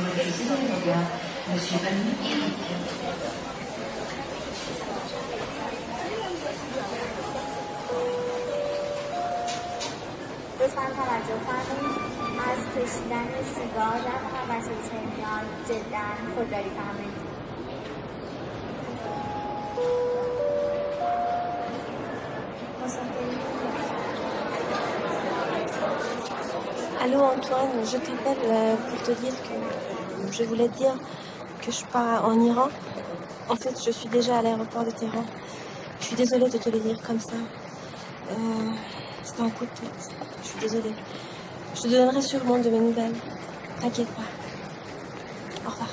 لطفاً توجه فرمایید. از کشیدن سیگار در محوط تهران جداً خودداری فرمایید. Allô Antoine, je t'appelle pour te dire que je voulais te dire que je pars en Iran. En fait, je suis déjà à l'aéroport de Téhéran. Je suis désolée de te le dire comme ça. C'était un coup de tête. Je suis désolée. Je te donnerai sûrement de mes nouvelles. T'inquiète pas. Au revoir.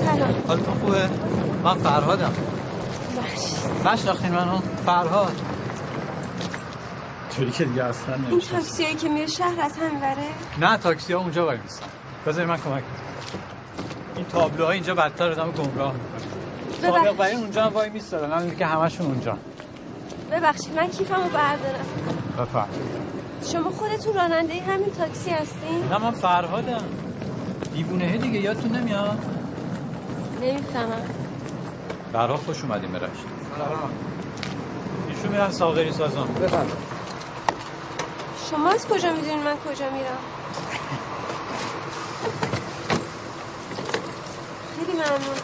سلام. حالتون خوبه؟ من فرهادم. نشناختین منو؟ فرهاد. طوری که دیگه اصلا نمیشه. این تاکسیایی که میره شهر از همین وره؟ نه، تاکسی‌ها اونجا وای میسن. بذاری من کمک کنم. این تابلوها اینجا بدتر آدمو گمراه میکنه. تابلو برای اونجا وای میسن، همین که همشون اونجا. ببخشید من کیفمو بردارم. بفرمایید. شما خودتون راننده همین تاکسی هستین؟ نه من فرهادم. دیوونه دیگه یادتون نمیاد؟ نمیفهمم. برا خوش اومدیم برشت. سلام. ایشو میرم ساغری سازان. بفرمایید. شما از کجا میدونین من کجا میرم؟ خیلی ممنون.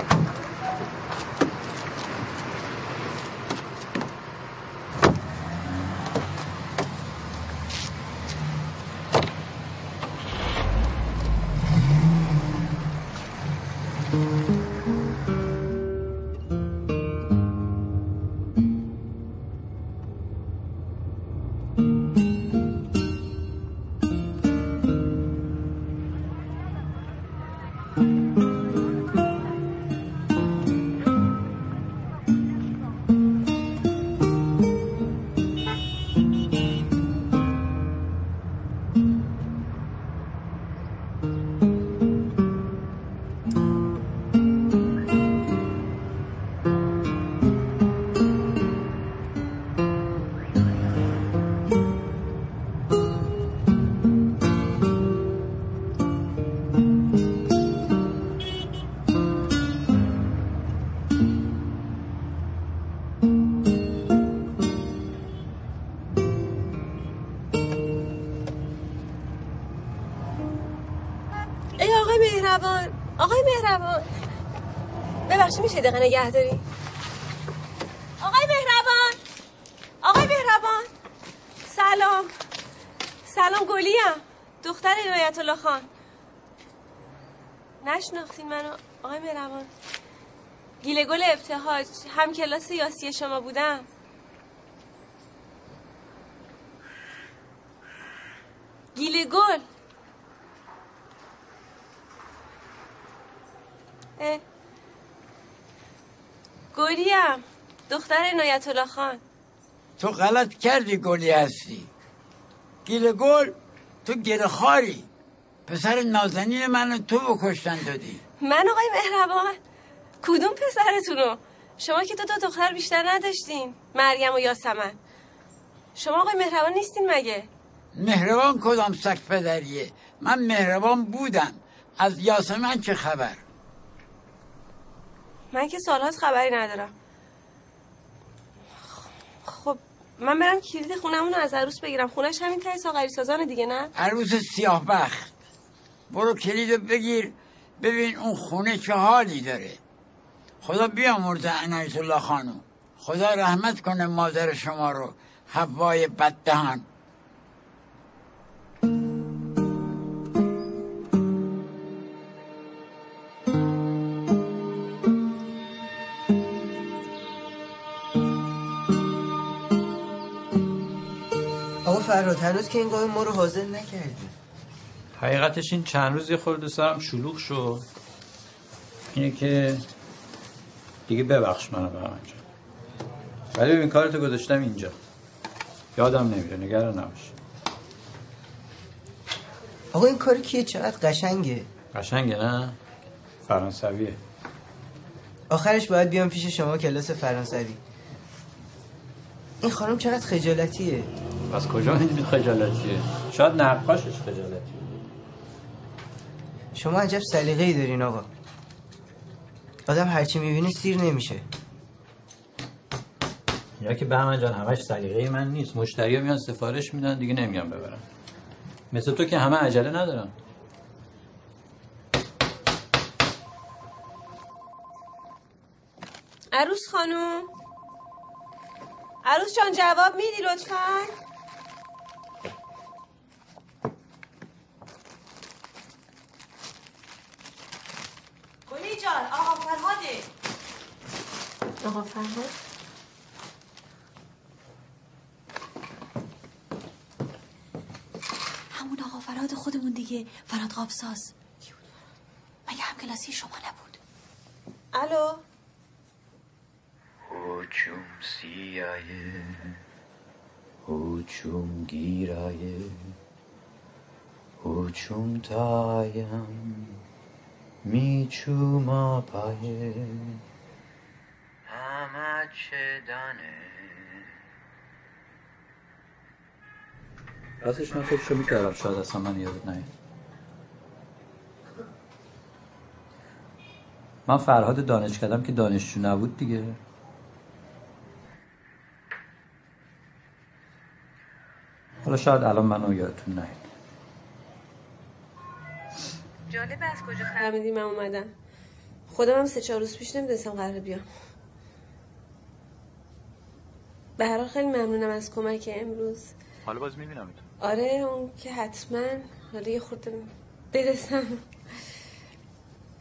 بفرمایید. میشه دقیقه نگه داری؟ آقای مهربان سلام گلیم دختر عنایت‌الله خان نشناختین منو آقای مهربان؟ گیله‌گل ابتهاج، هم کلاس یاسی شما بودم. گیله‌گل. گلیم، دختر عنایت الله خان. تو غلط کردی گلی هستی. گیله‌گل تو گله‌خواری. پسر نازنین منو تو بکشتن دادی. من آقای مهربان؟ کدوم پسرتونو؟ شما که دو دختر بیشتر نداشتین، مریم و یاسمن. شما آقای مهربان نیستین مگه؟ مهربان کدام سگ پدریه؟ من مهربان بودم. از یاسمن چه خبر؟ من که سال‌هاست خبری ندارم. خب من برم کلید خونمونو از عروس بگیرم. خونش همین ته ساغری سازان دیگه، نه؟ عروس سیاه‌بخت. برو کلیدو بگیر ببین اون خونه چه حالی داره. خدا بیامرزه عنایت الله خانو. خدا رحمت کنه مادر شما رو، حوای بددهان. آقا فراد، هنوز که این گاهی ما رو حاضر نکردی. حقیقتش این چند روز یه خورده سرم شلوغ شد. اینه که دیگه ببخش منو برام انجام. ولی ببین کارتو گذاشتم اینجا. یادم نمیره، نگران نباش. آقا این کاری کیه؟ چقدر قشنگه. قشنگه نه؟ فرانسویه. آخرش باید بیام پیش شما کلاس فرانسوی. این خانم چقدر خجالتیه. از کجا میدونی خجالتیه؟ شاید نقاشش خجالتیه. شما عجب سلیقه‌ای دارین آقا. آدم هرچی میبینه سیر نمیشه. یا که بهمن جان همش سلیقه من نیست. مشتری‌ها میان سفارش میدن دیگه نمیان ببرن. مثل تو که همه عجله ندارن. عروس خانم، عروس جان جواب میدی لطفاً؟ گلی جان، آقا فرهاده. آقا فرهاد؟ همون آقا فرهاد خودمون دیگه، فرهاد قابساز. کی بود؟ مگه همکلاسی شما نبود؟ الو؟ هجوم سیایه، هجوم گیرایه، هجوم تایم میچوما پایه، همه چه دانه. راستش من فکرشو میکردم شاید اصلا من یادت نیاد. من فرهاد دانش کردم که دانشجو نبود دیگه. حالا شاید الان منو یادتون نهید. جالبه از کجا خرمیدی من اومدم. خودم هم 3-4 روز پیش نمیدونستم قراره بیام. به هر حال خیلی ممنونم از کمک امروز. حالا باز میبینمت. آره اون که حتما. حالا یه خورده برسم.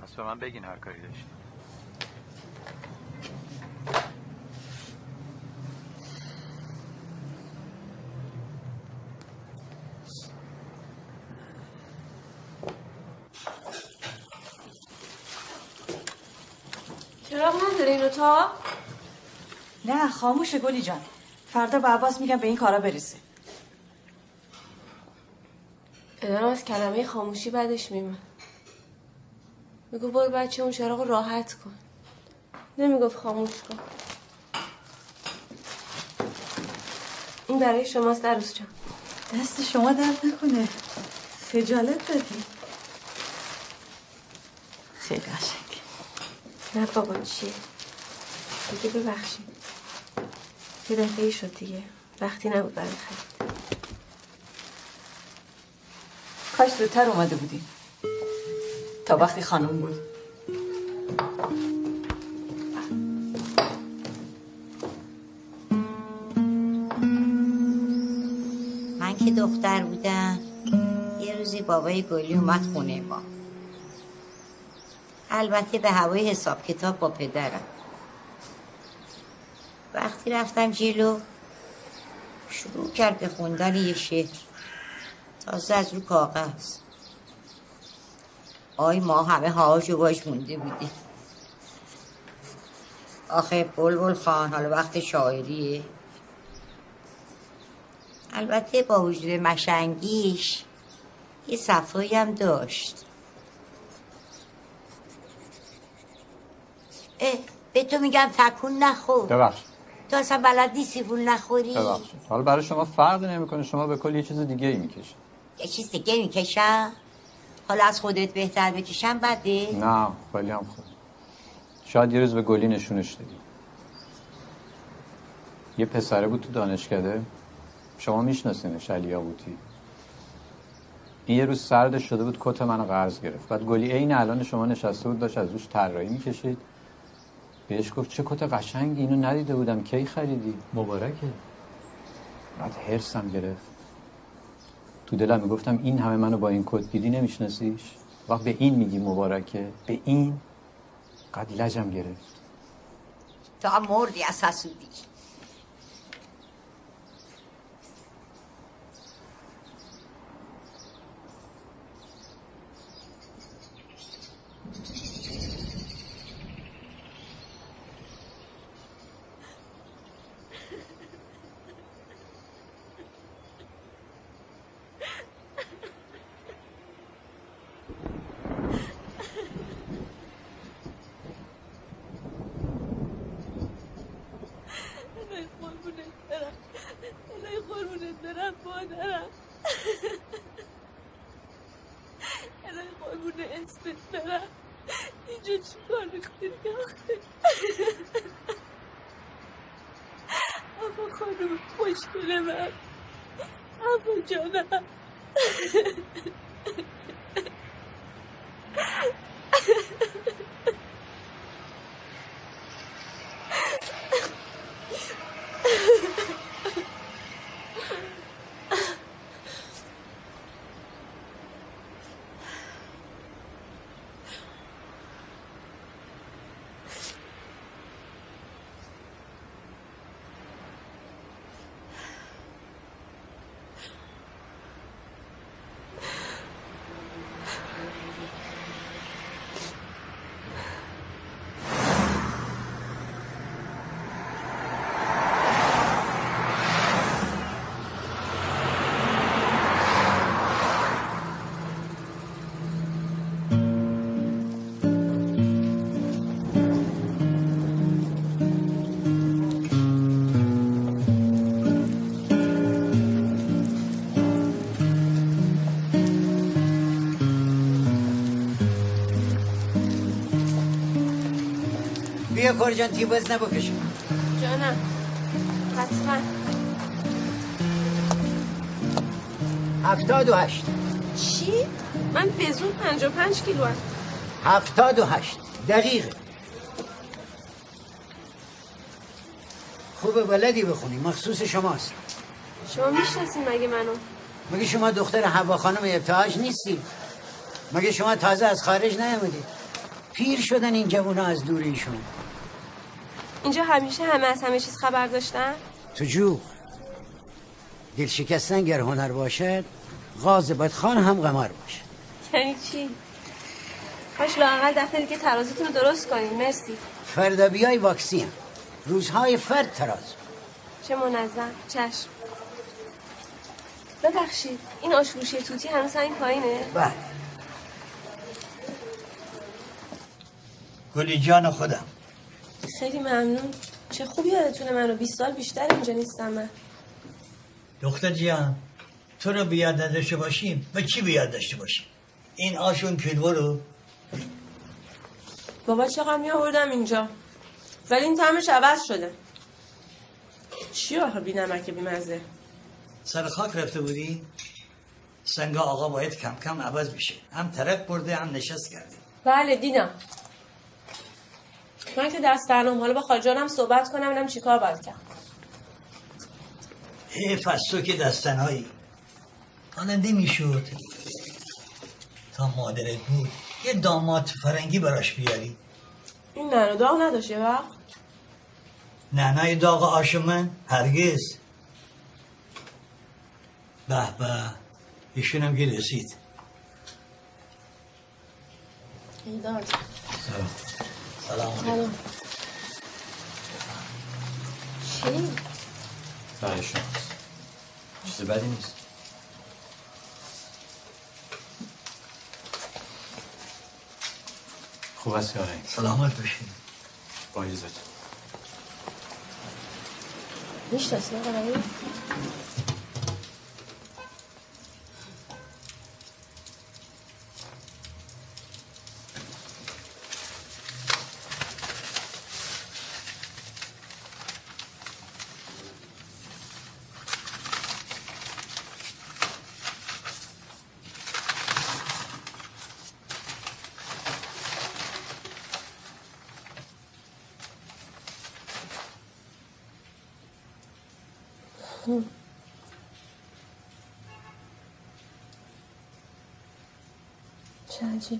پس به من بگین هر کاری داشتین. تا؟ نه خاموشه گلی جان. فردا به عباس میگم به این کارا برسه. ادارم از کلمه خاموشی بعدش میمن. میگو برو بچه اون چراغ راحت کن. نمیگفت خاموش کن. این برای شماست عروس جان. دست شما درد نکنه. خجالت دادی. خیلی قشنگه. نه بابا چیه؟ دیگه ببخشید. یه دفعه شد دیگه. وقتی نبود برای خرید. کاش زودتر اومده بودی. تا وقتی خانم بود. من که دختر بودم یه روزی بابای گلی اومد خونه ما. البته به هوای حساب کتاب با پدرم. وقتی رفتم جلو شروع کرد به خوندن یه شعر، تازه از رو کاغذ. آی ما همه هاج و واج مونده بودیم. آخه بلبل خان حالا وقت شاعریه. البته با وجود مشنگیش یه صفایی هم داشت. به تو میگم تکون نخور. ببخشید. تو اصلا بلد نیستی وول نخوری. ببخشید. حالا برای شما فرق نمیکنه، شما به کل یه چیز دیگه ای میکشید. یه چیز دیگه میکشم؟ حالا از خودت بهتر بکشم بده؟ نه خیلی هم خوب. شاید یه روز به گلی نشونش دادی. یه پسره بود تو دانشکده، شما میشناسینش، علی آبوتی. این یه روز سرد شده بود، کت منو قرض گرفت. بعد گلی عین الان شما نشسته بود داشت از روش طراحی میکشید. بهش گفت چه کت قشنگی، اینو ندیده بودم، کی خریدی؟ مبارکه. بعد هرسم گرفت، تو دلم میگفتم این همه منو با این کت دیدی نمیشناسیش، وقت به این میگی مبارکه، به این قد لجم گرفت. تا مردی از حسودی. بیا کار جان، دیگه باز نبکشم جانم، حتما. 78. چی؟ من وزون 55 کیلو هست. 78 دقیقه. خوبه بلدی بخونی، مخصوص شماست. شما میشناسین مگه منو؟ مگه شما دختر حوا خانم ابتهاج نیستی؟ مگه شما تازه از خارج نیامدی؟ پیر شدن این جوونا از دور ایشون. اینجا همیشه همه از همه چیز خبر داشتن؟ تو جوغ دل شکستن گر هنر باشد، غاز بدخان هم قمر باشد. یعنی چی؟ کاش لااقل دفعه دیگه ترازیتون رو درست کنین. مرسی. فردا بیای واکسین روزهای فرد تراز. چه منظم. چشم. ببخشید این آشروشی توتی هنوز این پایینه؟ بله. گلی جان خودم. خیلی ممنون. چه خوب یادتونه منو، 20 سال بیشتر اینجا نیستم من. دختر جان تو رو بیاد نداشته باشیم و چی بیاد داشته باشیم؟ این آشون کلوه رو بابا چقدر میآوردم اینجا، ولی این طعمش عوض شده. چی آخه بی نمک بی مزه؟ سر خاک رفته بودی؟ سنگ آقا باید کم کم عوض بشه، هم ترک برده هم نشست کرده. بله دیدم. من که دست درنم، حالا با خاجانم صحبت کنم اینم چی کار باید کرد. حیف از تو که دستنهایی. حالا نمیشد تا مادرت بود یه داماد فرنگی براش بیاری. این ننه داغ نداشت یه وقت؟ ننه داغ آشمن؟ هرگز. به به ایشونم که رسید. ایدار سلام علیکم. چی؟ برای شما چیز بدی نیست. خوب است یا رنگ؟ سلامت باشید. با عزتون. میشناسی آقای؟ چه عجیب.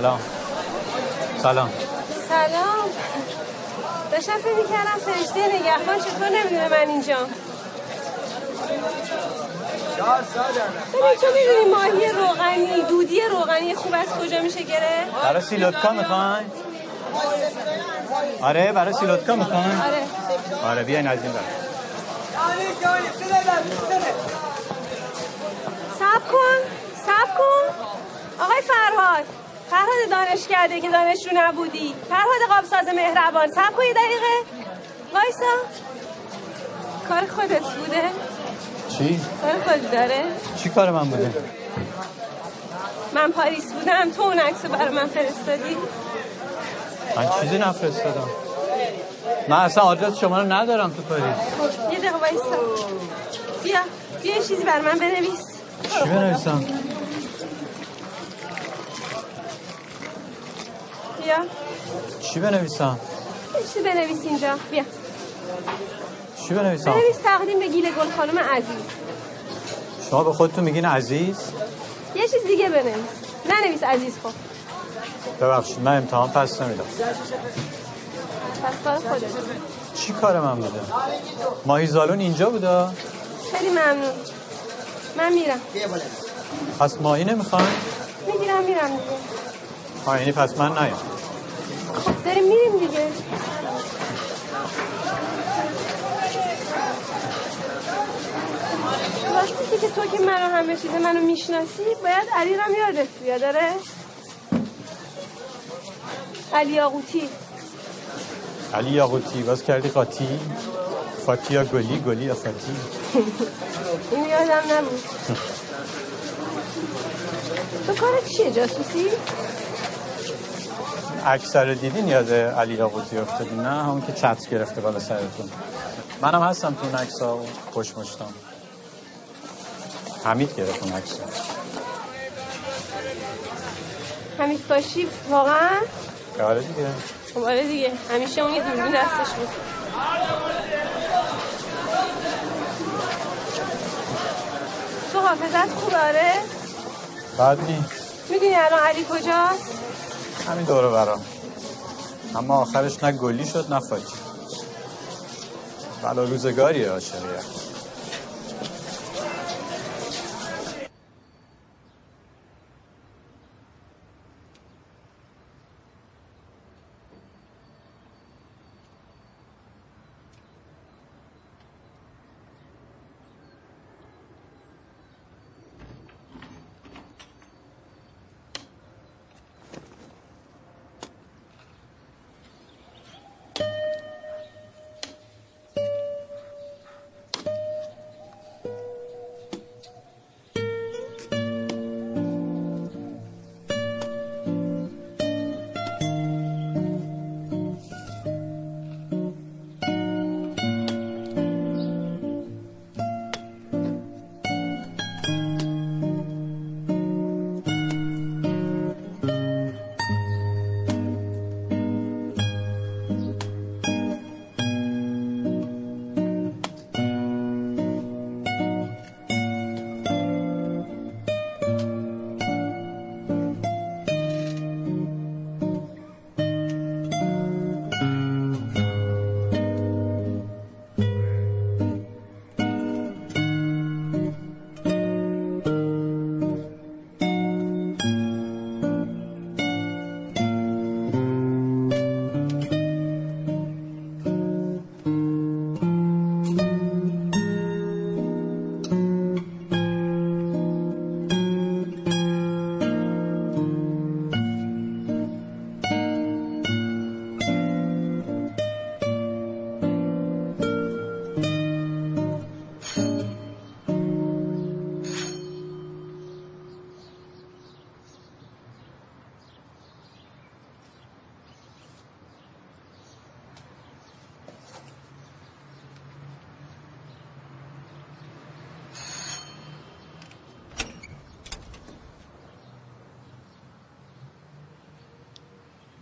سلام. سلام. سلام. داشتم فکر کردم سجده نگهبان چطور نمیدونه من اینجام. ببین چون میدونی ماهی روغنی دودی روغنی خوب از کجا میشه گرفت؟ برای سیلوتکا میخوان؟ آره برای سیلوتکا میخوان؟ آره. آره بیاین از این برای سب کن. سب کن. آقای فرهاد. فرهاد دانشکده که دانشجو نبودی، فرهاد قابساز مهربان، صبر کن یه دقیقه وایسا. کار خودت بوده؟ چی؟ کاری داره؟ چی کار من بوده؟ من پاریس بودم، تو اون عکسو برای من فرستادی؟ من چیزی نفرستادم. من اصلا آدرس شما رو ندارم تو پاریس. یه دقیقه وایسا. بیا چیزی برای من بنویس. چی بنویسم؟ بیا. چی بنویسم؟ چی بنویس اینجا؟ بیا. چی بنویسم؟ بنویس تقدیم به گیل گل خانم عزیز. شما به خودتون میگین عزیز؟ یه چیز دیگه بنویس. ننویس عزیز خب. ببخشید من امتحان پس نمیدم. پس کار خودت. چی کار من بوده؟ ماهی زالون اینجا بوده؟ خیلی ممنون. من میرم. پس ماهی نمیخوام؟ میرم دیگه. آینی پس من نیام. خب داریم میریم دیگه. راستی که تو که منو همه چیز منو میشناسی باید علی رو یادت بیاد داره؟ علی یاقوتی باز کردی قاطی فاتیا گلی افتی این یادم نبود. تو کارت چیه؟ جاسوسی؟ اکثر دیدین یاد علی یاقوتی افتادی؟ نه همون که چتر گرفته بالا سرتون. منم هستم تو اون عکس‌ها و خوشمشتم. حمید گرفت اون عکس‌ها. حمید باشی واقعا؟ آره دیگه همیشه اون یه دوربین دستش بود. تو حافظت خوبه آره؟ بد نیست. میدونی الان علی کجاست؟ همین دور برام. اما آخرش نه گلی شد نه فاکی. بلا روزگاریه عاشقیه.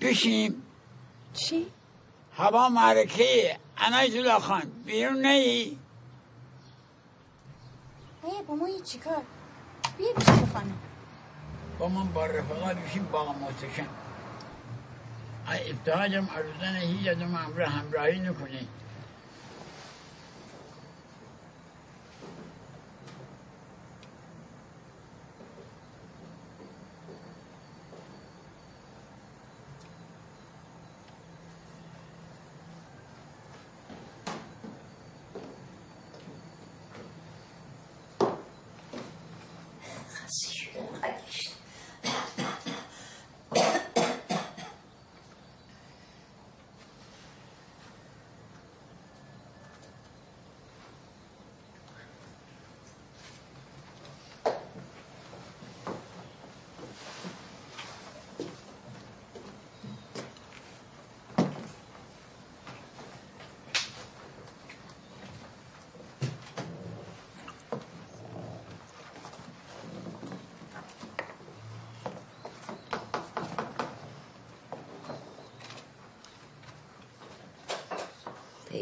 بشینیم. چی؟ هوا معرکه عنایتالله خان بیرون نهی؟ ای با ما یه چی کار؟ بیا بشین خانم با من با رفقه بشین با موتشم ابتحاجم عروضانه هیچ ازم همراهی نکنی.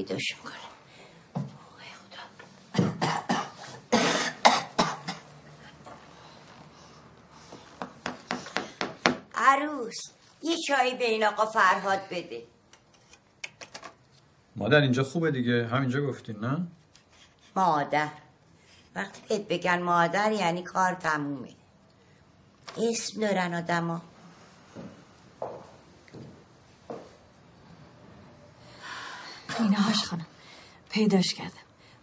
پیداش میکنه. اوه خدا. عروس یه چایی به این آقا فرهاد بده. مادر اینجا خوبه دیگه، همینجا گفتین نه؟ مادر وقتی بهت بگن مادر یعنی کار تمومه. اسم دارن آدم ها. اینا هاش خانم پیداش کردم،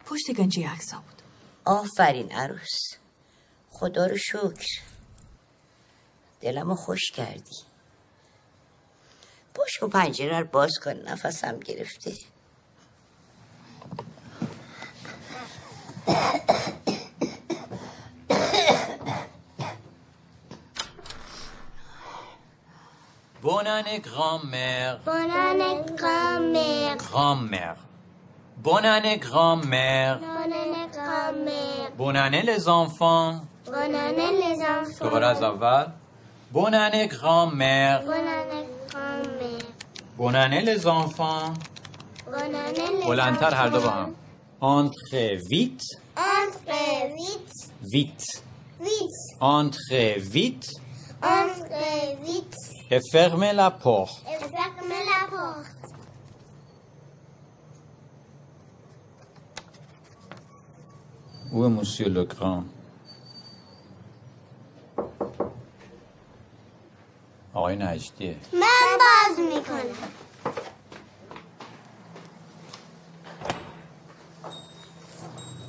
پشت گنجی عکس‌ها بود. آفرین عروس، خدا رو شکر، دلمو خوش کردی. باش و پنجره رو باز کن، نفسم گرفته. Bonne grand-mère. Bonne grand-mère. Grand-mère. Bonne grand-mère. Bonne grand-mère. Bonne les enfants. Bonne les enfants. دوباره از اول. Bonne grand-mère. Bonne grand-mère. Bonne les enfants. Bonne les. بلندتر هر دو با هم. Entrez vite. Entrez vite. Vite. Vite. Entrez vite. Entrez vite. Et fermez la porte. Et fermez la porte. Où est monsieur Legrand? آقای نجدیه. من باز میکنم.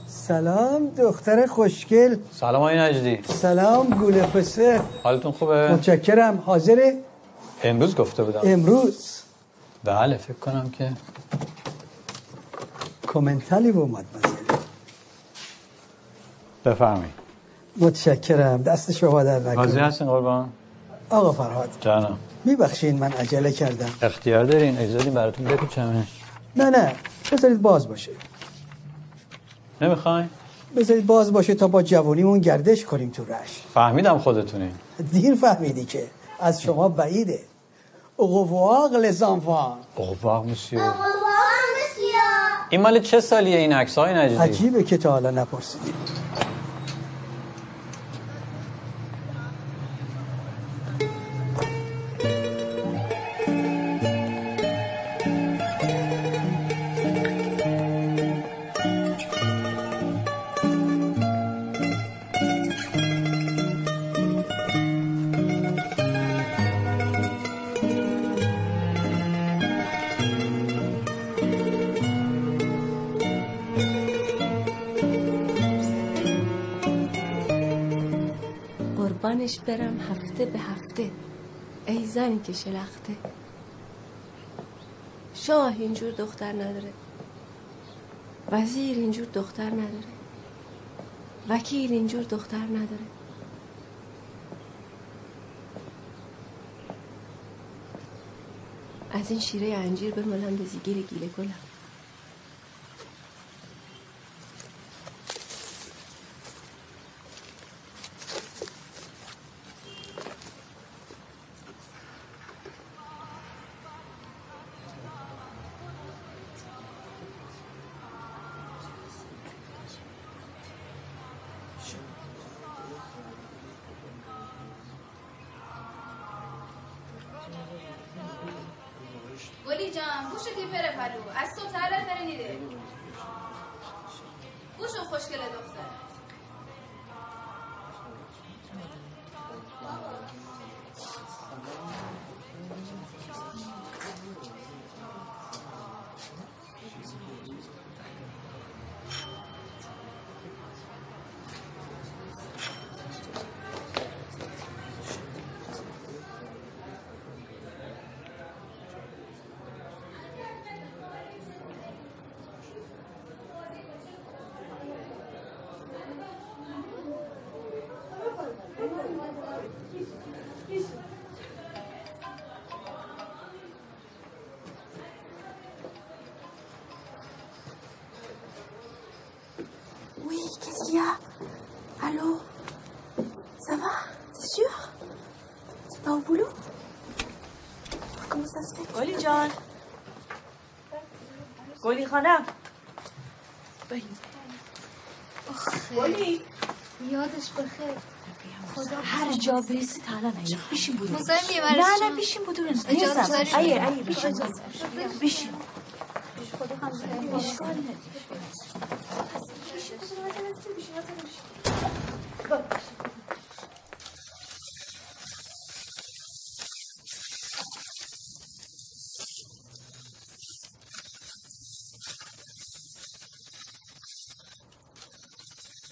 سلام دختر خوشگل. سلام آقای نجدی. سلام گوله پسر. حالتون خوبه؟ متشکرم. حاضره؟ امروز گفته بودم. امروز؟ بله فکر کنم که کومنتالی با اومد بزنید. بفهمید. متشکرم، دست شما در نکنم. حاضر هستین قربان؟ آقا فرهاد جانم میبخشین من عجله کردم. اختیار دارین، اجازه براتون بپیچمش. نه بذارید باز باشه. نمیخواین؟ بذارید باز باشه تا با جوانیمون گردش کنیم تو رشت. فهمیدم خودتونین. دیر فهمیدی که. از شما بعیده. اوغواغ لزانفان. اوغواغ مسیو. اوغواغ مسیو. این مال چه سالیه این عکس‌های نجدی؟ عجیبه که تا حالا نپرسیدید. برم هفته به هفته ای زنی که شلخته. شاه اینجور دختر نداره، وزیر اینجور دختر نداره، وکیل اینجور دختر نداره. از این شیره انجیر بمالم به زیگیر گیله گلم. گلی خانم گلی یادش بخیر. خدا هر جا برسی تعالی نیا بشین بودو. نه بشین بودو. اجازه داری؟ آیه بشین بشین. خدا هم بشین.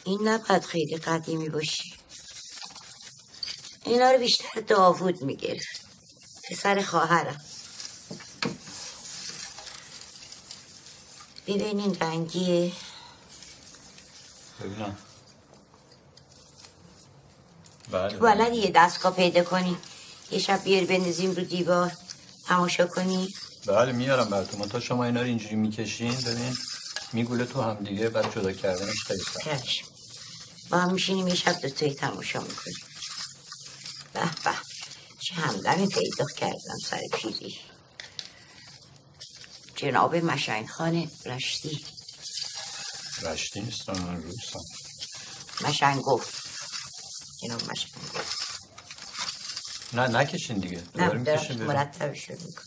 این نباید خیلی قدیمی باشی. اینا رو بیشتر داوود میگرفت، پسر خواهرم. ببین این رنگیه. ببینم. بله. تو بلدی یه دستگاه پیدا کنی، یه شب بیاری بندازیم رو دیوار تماشا کنی؟ بله میارم براتون. تا شما اینا رو اینجوری میکشین ببین میگوله تو هم دیگه بعد جدا کردنش خیلی سخته. ما هم میشینیم یه شب دوتایی تماشا میکنیم. به به چه همدمی پیدا کردم سر پیری. جناب مشعین خان رشتی. رشتی نیستم من روستم. مشعین گفت. جناب مشعین گفت. نه نکشین دیگه. نه دارم مرتبش رو میکنم.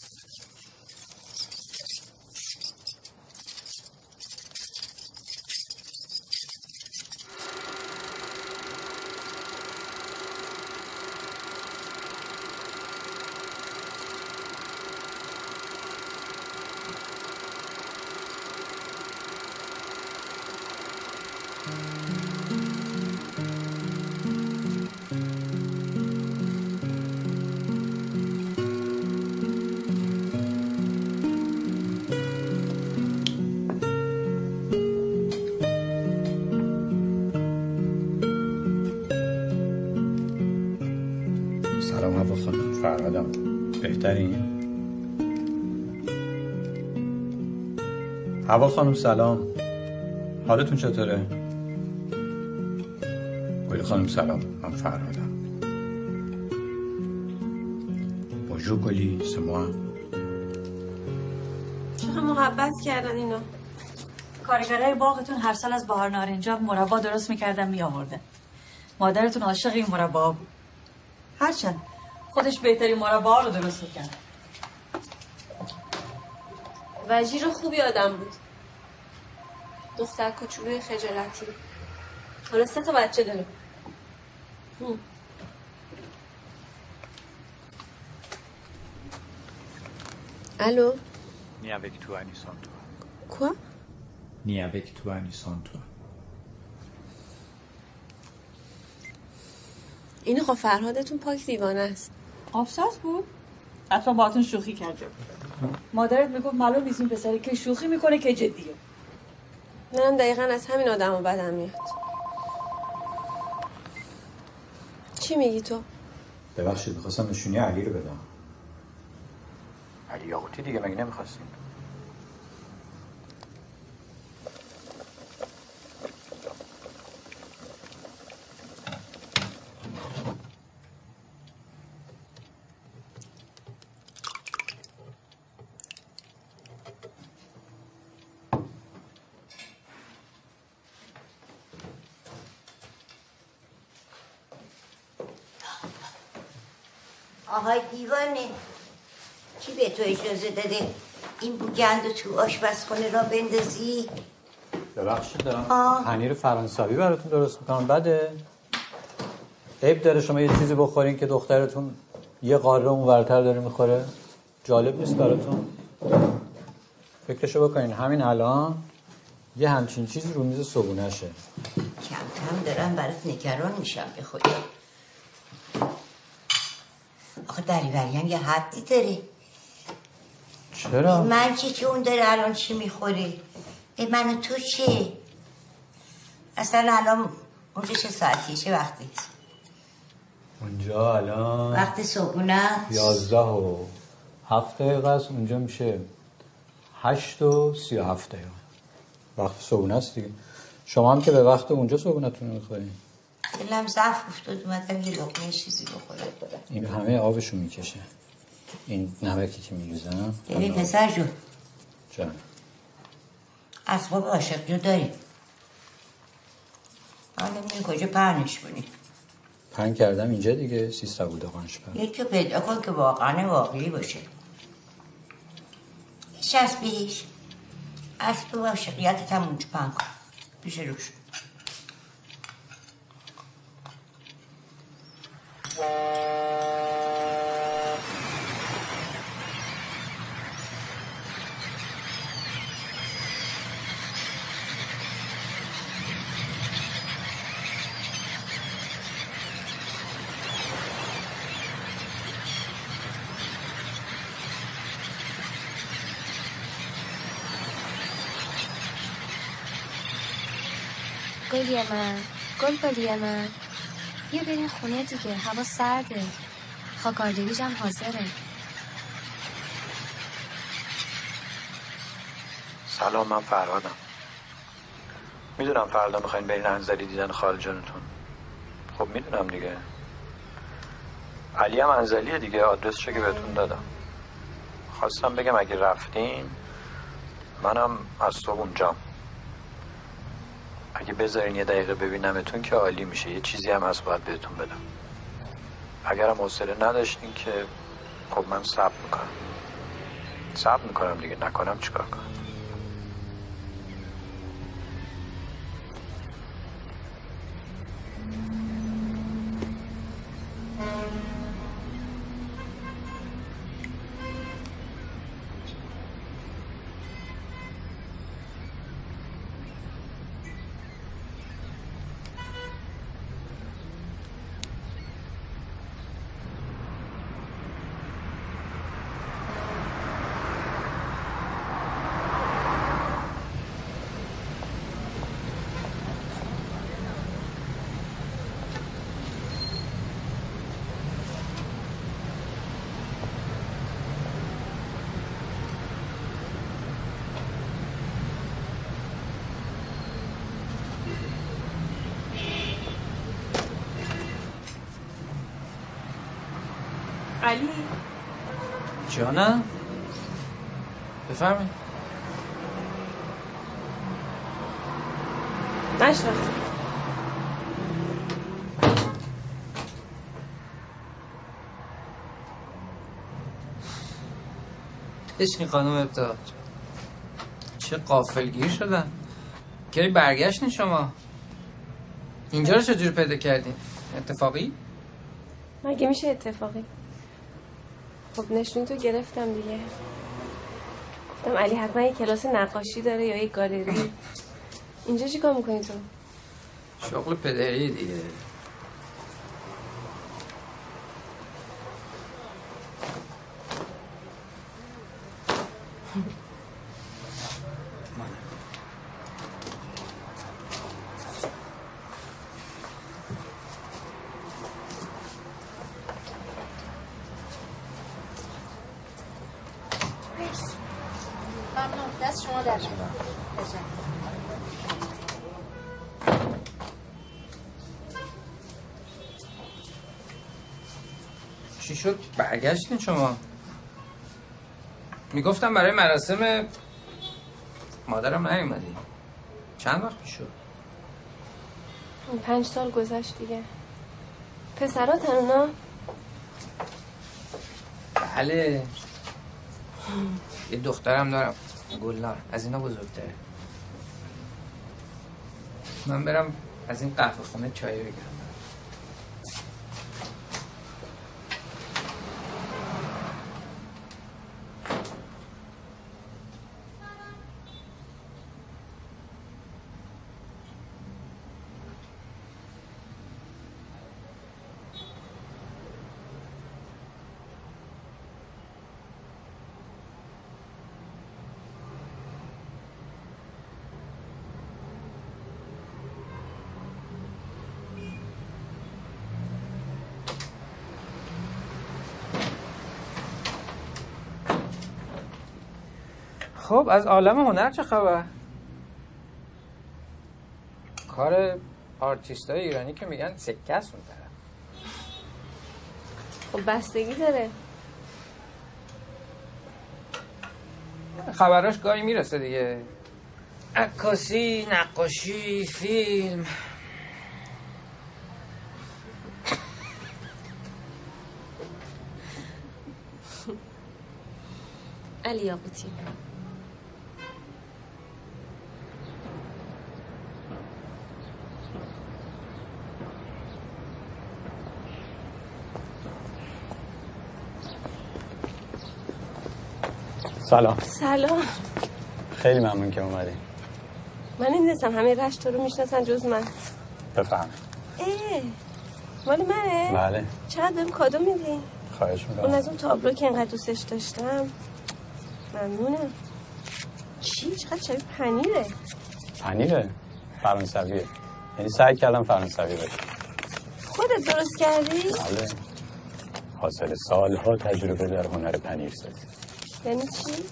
هوا خانم سلام، حالتون چطوره؟ گلی خانم سلام، من فرهادم. بونجور گلی، سه ماه. چقدر محبت کردن اینا. کارگرای باغتون هر سال از بهار نارنجا مربا درست میکردن میآوردن. مادرتون عاشق این مربا بود. هرچند خودش بهترین مربا رو درست میکرد. وزیر خوبی آدم بود. دختر کوچولوی خجالتی. حالا 3 تا بچه داره. الو. نی avec toi ni sans toi. Quoi? Ni avec toi ni sans toi. این خب فرهادتون پاک دیوانه است. آبساز بود؟ اصلا باهاتون شوخی کرده. مادرت میگفت معلوم نیست این پسری که شوخی میکنه که جدیه. منم دقیقاً از همین آدمو بدم میاد. چی میگی تو؟ ببخشید میخواستم نشونی علی رو بدم. علی یاقوتی دیگه مگه نمیخواستین؟ آهای دیوانه، کی به تو اجازه داده این بوگندو تو آشپزخونه را بندازی؟ ببخشید دارم پنیر فرانسوی براتون درست میکنم. بده عیب داره شما یه چیزی بخورین که دخترتون یه قاره اونورتر داره میخوره؟ جالب نیست براتون؟ فکرشو بکنین همین الان یه همچین چیزی رو میز صبونشه. کم کم دارم برات نگران میشم به خدا. آخه دریوری هم یه حدی داره. چرا؟ من چی که اون داره الان چی میخوره؟ به من و تو چی؟ اصلا الان اونجا چه ساعتیه؟ چه وقتی؟ اونجا الان وقت صبحونه 11:07 است. اونجا میشه 8:37. وقت صبحونه است دیگه. شما هم که به وقت اونجا صبحونتون رو میخورین. دلم ضعف افتاد اومدم یه لقمه چیزی بخورم. این همه آبشو میکشه این نمکی که میریزم. ببین پسر جون، اسباب عاشقی رو داریم. حالا می‌بینی کجا پهنش کنی. پهن کردم اینجا دیگه، سیستم بوده قانش پهن. یکی پیدا کن که واقعا واقعی باشه. هیچ اسبیش. اسب عاشقیتت هم اونجا پهن کن. پیش روش. گل پری من بیا بریم خونه دیگه، هوا سرده، خاکاردویش هم حاضره. سلام، من فرهادم. میدونم فردا میخواین برین انزلی دیدن خاله جانتون. خب میدونم دیگه، علی هم انزلیه دیگه، آدرس چه که بهتون دادم. خواستم بگم اگه رفتین منم از صبح اونجام، اگه بذارین یه دقیقه ببینمتون که عالی میشه. یه چیزی هم از باید بهتون بدم، اگرم حوصله نداشتین که خب من صبر میکنم دیگه، نکنم چیکار کنم. علی جانم، بفرمایید. نشناخت. عشقی خانم ابتهاج، چه غافلگیر شدن. کی برگشتین شما؟ اینجا رو چجوری پیدا کردین؟ اتفاقی؟ مگه میشه اتفاقی؟ خب نشون تو گرفتم دیگه، گفتم علی حتما یه کلاس نقاشی داره یا یه گالری. اینجا چی کار میکنی تو؟ شغل پدری دیگه. چی شد برگشتین شما؟ میگفتم برای مراسم مادرم نیومدی. چند وقت پیش شد؟ 5 سال گذشت دیگه. پسرات اونا؟ بله، یه دخترم دارم، گلنار، از اینا بزرگتره. من برم از این قهوه خونه چای بگیرم. خب از عالم هنر چه خبر؟ کار آرتیستای ایرانی که میگن سکه است اون طرف. خب بستگی داره، خبراش گاهی میرسه دیگه. عکاسی، نقاشی، فیلم. علی یاقوتی. سلام. سلام. خیلی ممنون که اومدی. من نمی‌دونستم همه رشت رو میشناسن جز من. بفهم. مال منه؟ بله. چقدر بهم کادو میدی؟ خواهش می‌کنم. اون از اون تابلو که اینقدر دوستش داشتم. ممنونم. چی؟ چقدر شبیه پنیره. پنیره؟ فرانسویه. یعنی سعی کردم فرانسوی بشه. خودت درست کردی؟ بله. حاصل سال‌ها تجربه در هنر پنیرسازی. یعنی چی؟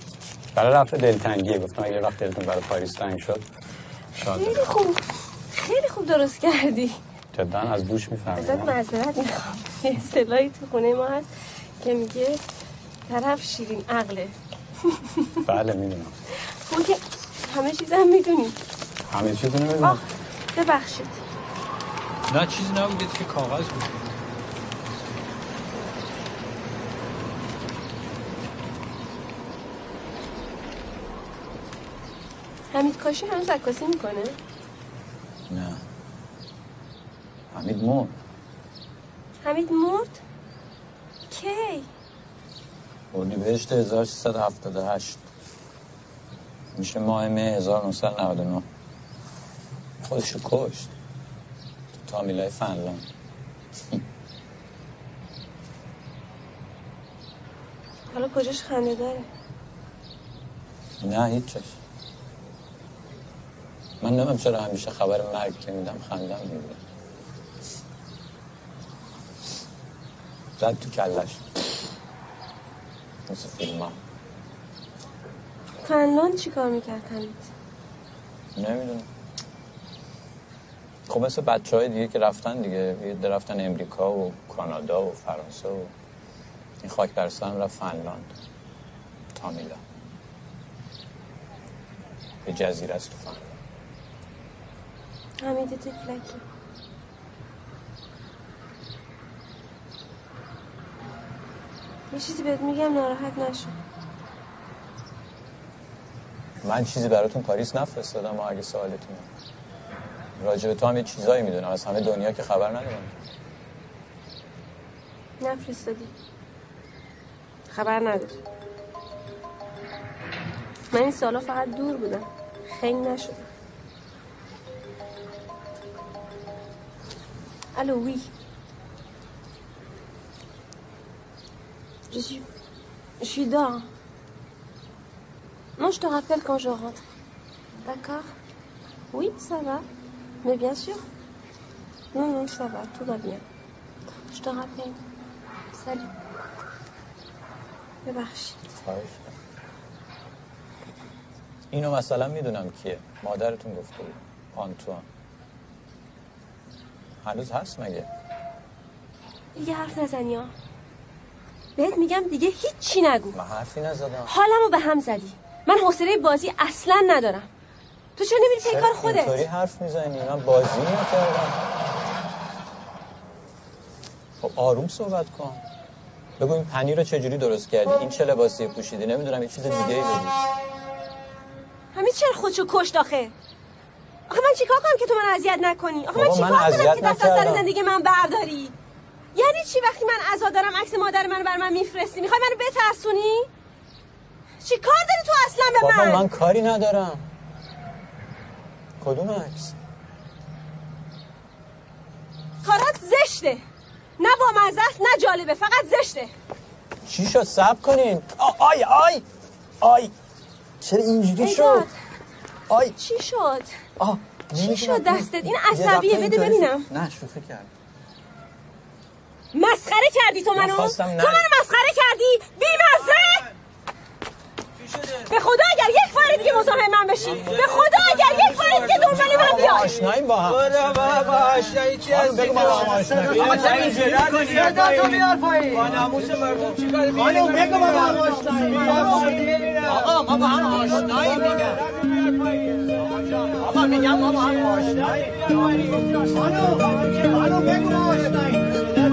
برای رفع دلتنگیه. گفتم اگه وقت دلتون برای پاریس تنگ شد. خیلی خوب. خیلی خوب درست کردی. جدا از گوش میفهمی. ازت معذرت میخوام. یه اصطلاحی تو خونه ما هست که میگه طرف شیرین عقله. بله میدونم. خب که همه چیز هم میدونی. همه چیز رو میدونم. ببخشید. نه چیزی نبودید که کاغذ بود. حمید کاشی هنوز عکاسی میکنه؟ نه. حمید مرد. حمید مرد؟ کی؟ اردیبهشت 1378 میشه ماه مه 1999. خودشو کشت تو تامیلای فنلاند. حالا کجاش خنده داره؟ نه هیچش. من نمیدونم چرا همیشه خبر مرگ که میدم خندم میگیره. زد تو کلش مثل فیلم ها. فنلاند چی کار میکرد حمید؟ نمیدونم. خب مثل بچه های دیگه که رفتن دیگه رفتن امریکا و کانادا و فرانسه و این خاک برسن رفت فنلاند. تامیلا به جزیره است تو فنلاند. حمیده تفلکی. یه چیزی بهت میگم ناراحت نشو. من چیزی براتون پاریس نفرستادم. ما اگه سوالتون راجع به تو هم یه چیزایی میدونم از همه دنیا که خبر ندارم. نفرستادی خبر نداری. من این سالا فقط دور بودم. خنگ نشدم. Allô, oui. Je suis dehors. Non, je te rappelle quand je rentre. D'accord? Oui, ça va. Mais bien sûr. Non, ça va, tout va bien. Je te rappelle. Salut. به بخشید. خواهش. اینو مثلا میدونم کیه. مادرتون گفته بود. آنتوان. هنوز هست مگه؟ دیگه حرف نزنی ها. بهت میگم دیگه هیچی نگو. من حرفی نزدم. حالمو به هم زدی. من حوصله بازی اصلا ندارم. تو چرا نمیری پی کار خودت؟ اینطوری حرف میزنی. من بازی نکردم. خب آروم صحبت کن. بگو این پنیر رو چجوری درست کردی؟ این چه لباسی پوشیدی؟ نمیدونم یه چیز دیگه‌ای بگو. همین چرا خودشو کشت آخه؟ آخه من چیکار کنم که تو من اذیت نکنی؟ آخه من چیکار کنم که دست از سر زندگی من برداری؟ یعنی چی وقتی من عزا دارم عکس مادر منو بر من میفرستی؟ میخوای منو بترسونی؟ چی کار داری تو اصلا به من؟ بابا من کاری ندارم. کدوم عکس؟ کارات زشته. نه با مزه است نه جالبه، فقط زشته. چی شد؟ صبر کنین. آی آی آی چرا اینجوری شد؟ آی چی شد؟ چی شد دستت؟ این عصبیه. بده ببینم. نه شوخی کرد. مسخره کردی تو منو؟ تو منو مسخره کردی؟ بی مزه؟ چی شده؟ به خدا اگر یک بار دیگه مزاحم من بشی. به خدا اگر یک بار دیگه دنبال من بیای. آشناییم با هم. آشنایی چی هستی؟ بگو بابا آشنایی. آقا چه اینجوری می‌کنی؟ دادو بیار پایین. با ناموس مردم چیکار می‌کنی؟ خانم بگو بابا آشنایی. آقا بابا هم آشنایی میگم. آقا میگم بابا هم آشنایی. خانم بگو بابا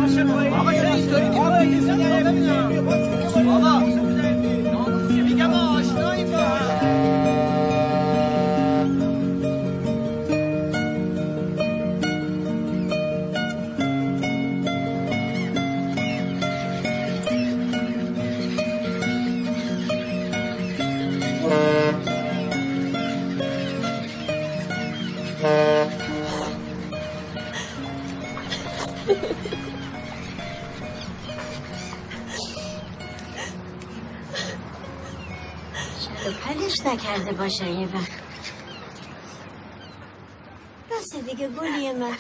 آشنایی. آقا چه اینطوری می‌کنی؟ آقا نکرده باشه یه وقت. بسه دیگه گلی من،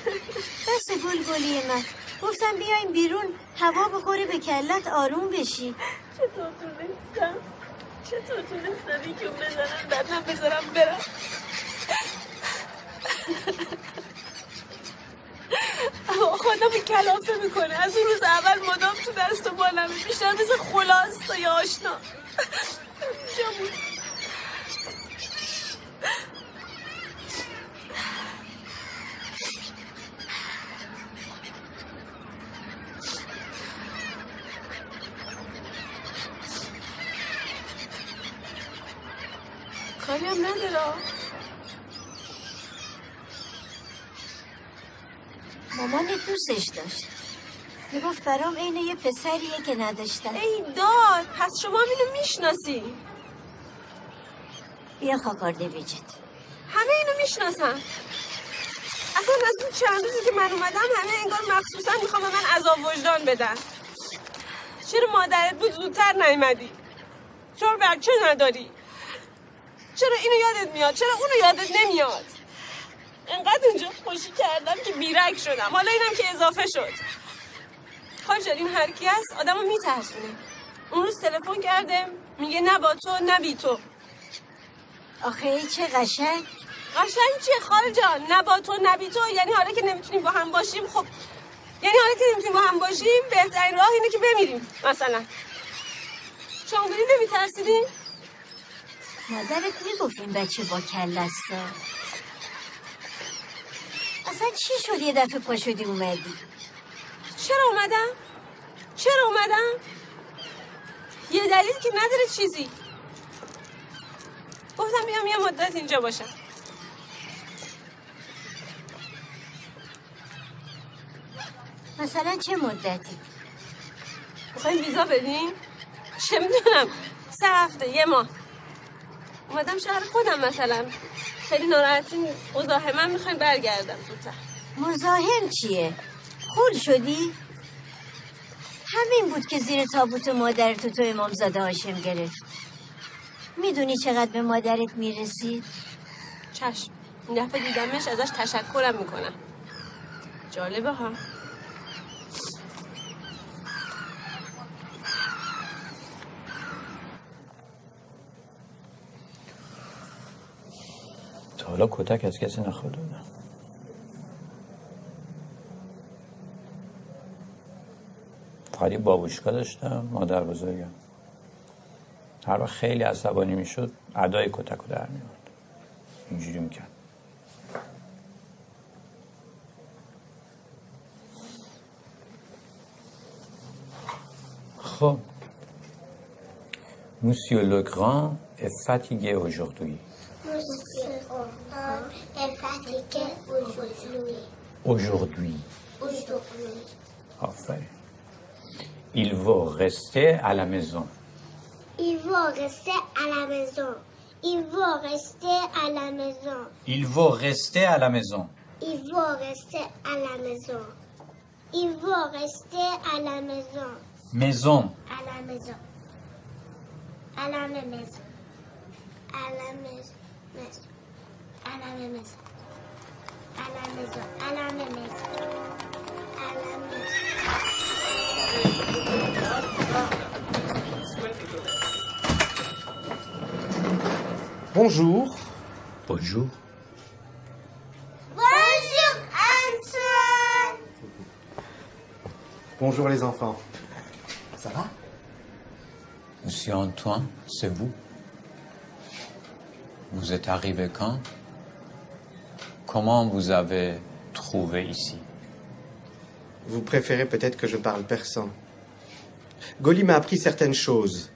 بسه گلی من. گفتم بیایم بیرون هوا بخوره به کلت آروم بشی. چطور تونستم این که بزنم بعد هم بذارم برم. اما خودم این کلافه میکنه. از اون روز اول مدام تو دست و بالمه. بیشتر مثل خلاصه یا آشنا. جمعون کاری هم نداره. مامان دوستش داشت، میگفت برام اینه یه پسریه که نداشتم. ای داد، پس شما اینو میشناسی؟ بیا خاکارده بیجت. همه اینو میشناسن. اصلا از اون چند روزی که من اومدم همه انگار مخصوصا میخوام من عذاب وجدان بدن. چرا مادرت بود زودتر نیومدی؟ چرا بچه نداری؟ چرا اینو یادت میاد؟ چرا اونو یادت نمیاد؟ انقدر اونجا خوشی کردم که بیرک شدم. حالا اینم که اضافه شد. خالجان این هر کی هست آدمو میترسونه. اون روز تلفن کرده میگه نه با تو نه بی تو. آخه چه قشنگ چیه خالجان؟ نه با تو نه بی تو یعنی حالا که نمیتونیم با هم باشیم. خب یعنی حالا که نمیتونیم با هم باشیم بهترین راه اینه که بمیریم مثلا. شما نمیترسیدین؟ مادرت میگفت این بچه با کله است. اصلا چی شد یه دفعه پا شدی اومدی؟ چرا اومدم؟ یه دلیل که نداره چیزی. گفتم بیام یه مدت اینجا باشم. مثلا چه مدتی؟ میخوایم ویزا بدیم؟ چه میدونم 3 هفته 1 ماه. اومدم شهر خودم مثلا. خیلی ناراحتی مزاحمم، میخوایم برگردم زودتر. مزاحم چیه؟ خول شدی؟ همین بود که زیر تابوت مادرت تو امامزاده هاشم گرفت. میدونی چقدر به مادرت میرسید؟ چشم. این دفعه دیدمش ازش تشکرم میکنم. جالبه ها. حالا کتک از کسی نخورده بودم. فقط یه بابوشکا داشتم، مادر بزرگم. هر وقت خیلی عصبانی میشد ادای کتک رو در می‌آورد. اینجوری میکرد. خب Monsieur le Grand est fatigué aujourd'hui. Aujourd'hui. Enfin. Il faut rester à la maison. Bonjour. Bonjour. Bonjour, Antoine. Bonjour les enfants. Ça va? Monsieur Antoine, c'est vous? Vous êtes arrivé quand? Comment vous avez trouvé ici? Vous préférez peut-être que je parle persan. Goli m'a appris certaines choses.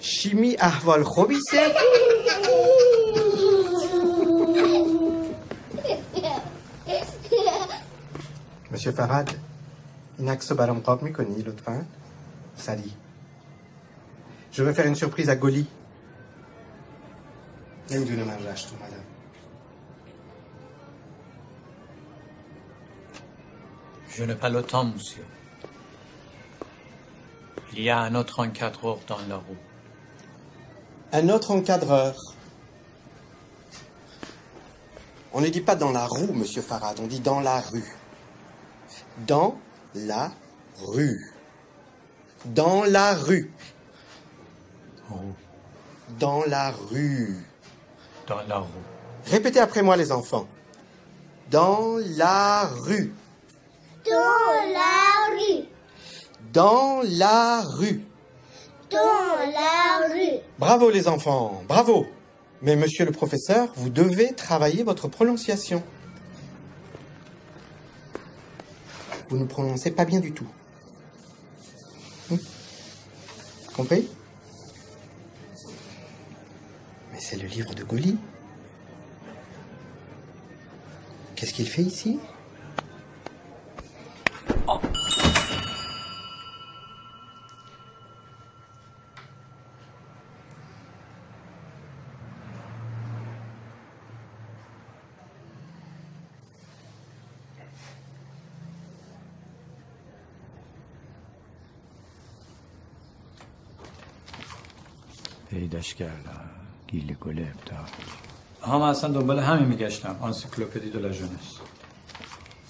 Chimie ahval khobise. Monsieur Farad, این عکس رو برام قاب میکنی لطفاً؟ سریع. Je veux faire une surprise à Goli. نمیدونه من رشت اومدم. Je n'ai pas le temps, monsieur. Il y a un autre encadreur dans la roue. Un autre encadreur. On ne dit pas dans la roue, monsieur Farad, on dit dans la rue. Dans la rue. Dans la rue. Dans la rue. Dans la rue. Répétez après moi, les enfants. Dans la rue. Dans la rue. Dans la rue. Dans la rue. Bravo, les enfants. Bravo. Mais, monsieur le professeur, vous devez travailler votre prononciation. Vous ne prononcez pas bien du tout. Compris? Mais c'est le livre de Goli. Qu'est-ce qu'il fait ici? Oh. پیداش کردم گیل گله ابدا هم اصلا دنبال همین میگشتم آنسیکلوپدی دو لاژونس.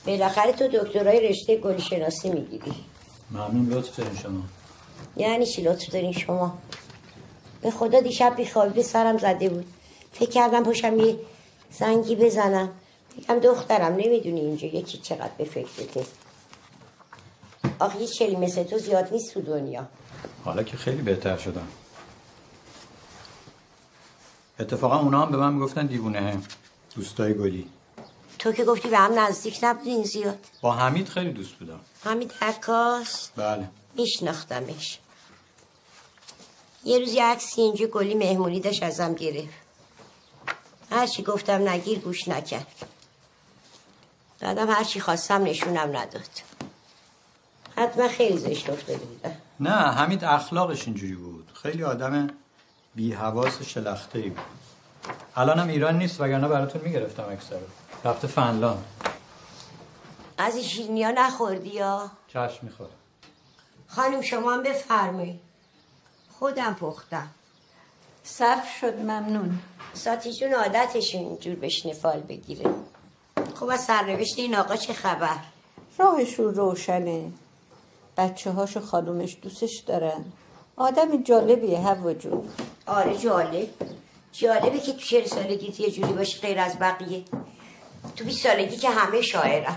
بالاخره تو دکترای رشته گل شناسی میگیری. ممنون، لطف دارین شما. یعنی چی لطف دارین شما؟ به خدا دیشب بیخوابی سرم زده بود، فکر کردم پاشم یه زنگی بزنم. میگم دخترم نمیدونی اینجا یکی چقدر به فکرته. آخه یه چلی مثل تو زیاد نیست تو دنیا. حالا که خیلی بهتر شدم. اتفاقا اونا هم به من میگفتن دیوونه هم. دوستای گلی. تو که گفتی به هم نزدیک نبودین زیاد. با حمید خیلی دوست بودم. حمید عکاس؟ بله. میشناختمش. یه روز یه عکسی اینجا گلی مهمونی داشت ازم گرفت. هرچی گفتم نگیر گوش نکرد. بعدم هرچی خواستم نشونم نداد. حتما خیلی زشت افتاده بودم. نه، حمید اخلاقش اینجوری بود. خیلی آدم بی حواس شلخته ای بود. الانم ایران نیست وگرنه براتون میگرفتم اکثر. رفته فنلاند. از این شیرینیا نخوردی یا؟ چشم میخورم. خانم شما هم بفرمایید. خودم پختم. صرف شد ممنون. ساتی جون عادتش اینجور بشنه فال بگیره. خب از سرنوشت این آقا چه خبر؟ راهشون روشنه. بچه هاشو خانومش دوستش دارن. آدم جالبیه هوا جون. آره جالب. جالبه که تو 40 سالگی یه جوری باشی غیر از بقیه. تو 20 سالگی که همه شاعرن.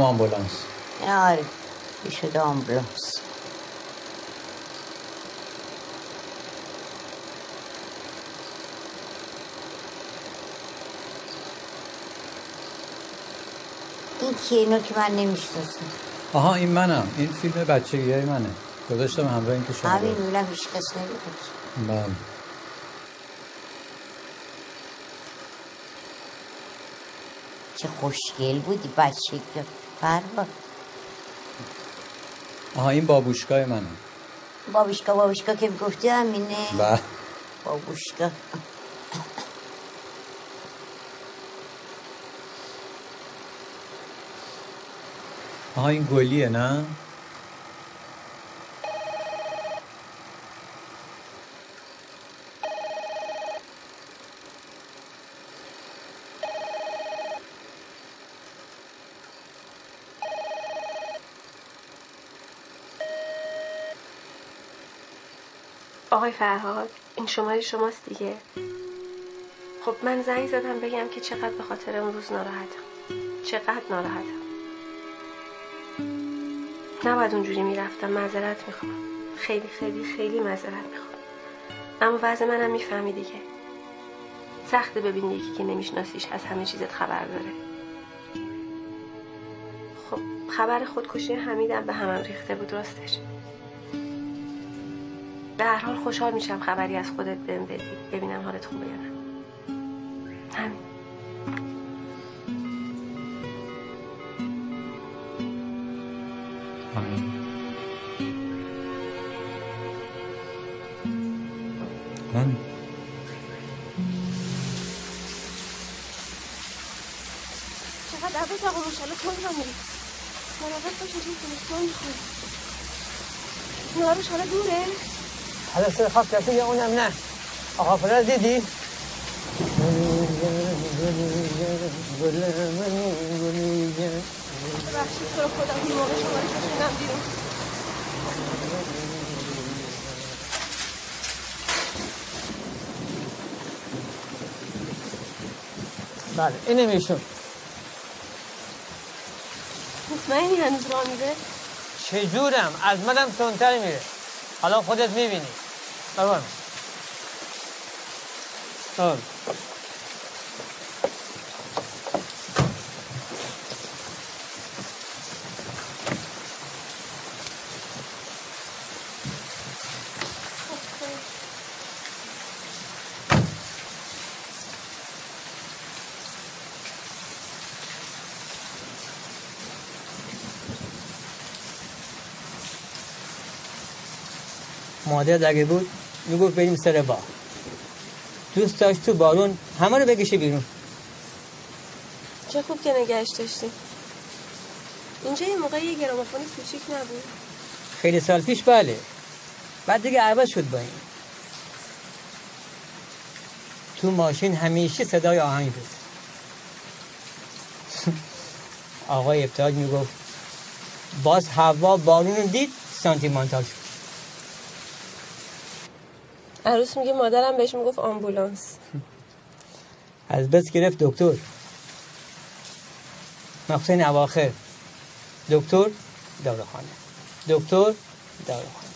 آمبولانس. آره شده آمبولانس. این کیه؟ اینو که من نمیشناسم. آها این منم، این فیلم بچگیای منه، گذاشتم همراه این که شما همین میبینم هیچ کس نمیدونم. بله چه خوشگل بودی بچگی فربا. آها این بابوشکای منه. بابوشکا بابوشکا که میگفتی همینه. بله بابوشکا. آها این گلیه نه؟ آقای فرهاد این شماره شماست دیگه. خب من زنگ زدم بگم که چقدر به خاطر اون روز ناراحتم، چقدر ناراحتم. نباید اونجوری میرفتم، معذرت میخوام، خیلی خیلی خیلی معذرت میخوام. اما وضع منم میفهمی دیگه، سخته ببینی یکی که نمیشناسیش از همه چیزت خبر داره. خب خبر خودکشی حمیدم به همم ریخته بود راستش. به هر حال خوشحال میشم خبری از خودت بهم بدی، ببینم حالت خوبه یا نه. همین. من چقدر عباس آقا مشاله تون را میرید مراقب باشید این تلفن میخورید. نارش حالا دوره؟ حالا سر خاک کسی یا اونم نه. آقا فرار دیدی؟ ببخشید تو رو خودم این موقع شما رو کشونم بیرون. بله اینم ایشون. مطمئنی هنوز را میده؟ چجورم از منم تندتر میره، حالا خودت میبینی. برو برو مادر دگه بود میگفت بریم سر باغ، دوست داشت تو بارون همه رو بکشه بیرون. چه خوب که نگهش داشتیم. اینجا یه موقع یه گرامافون کوچیک نبود؟ خیلی سال پیش بله، بعد دیگه عوض شد با این. تو ماشین همیشه صدای آهنگ بود. آقای ابتهاج میگفت باز هوا بارون رو دید سانتیمانتال شد. عروس میگه مادرم بهش میگفت آمبولانس. از بس گرفت دکتر. مخصوصاً این اواخر دکتر داروخانه، دکتر داروخانه.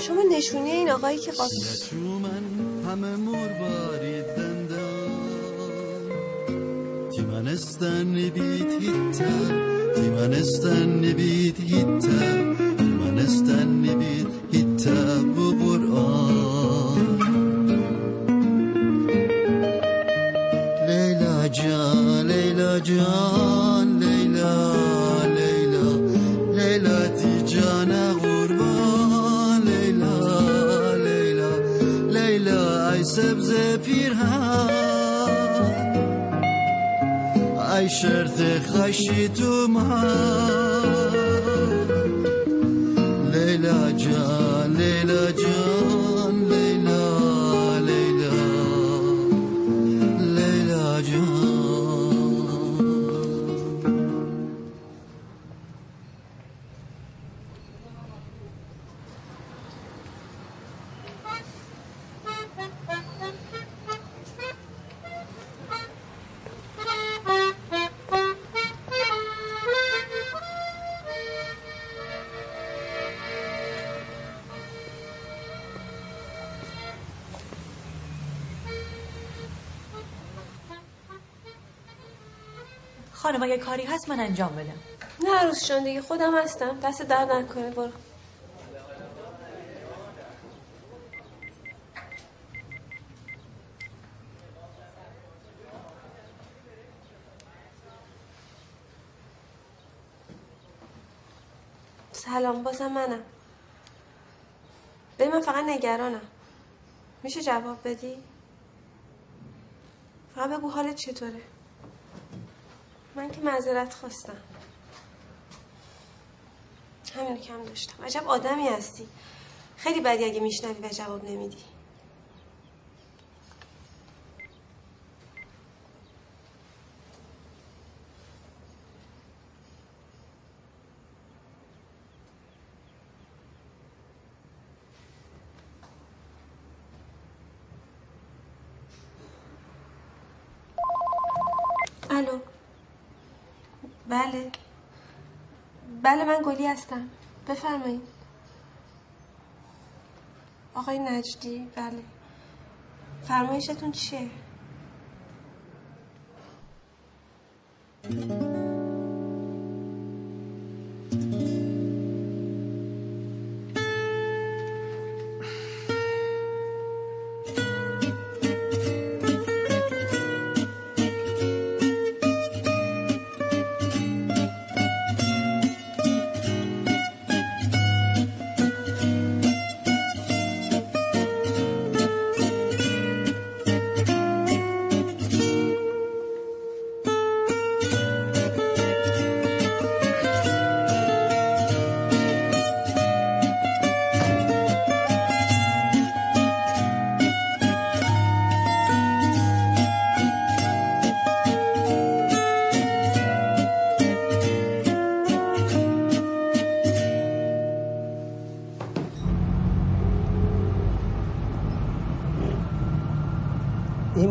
شما نشونه این آقایی که قاطی دیمنستن نبید هیتم و قرآن لیلا جان لیلا دی جان قربان لیلا ای سبز پیرهن ای شرط خشی تو من لیلا جان خانم اگه کاری هست من انجام بدم. نه عروس جان دیگه خودم هستم، دست درد نکنه، برو. سلام، بازم منم. ببین من فقط نگرانم، میشه جواب بدی؟ فقط بگو حالت چطوره. من که معذرت خواستم، همینو کم داشتم. عجب آدمی هستی، خیلی بدی اگه میشنوی و جواب نمیدی. الو. بله بله، من گلی هستم، بفرمایید. آقای نجدی، بله، فرمایشتون چیه؟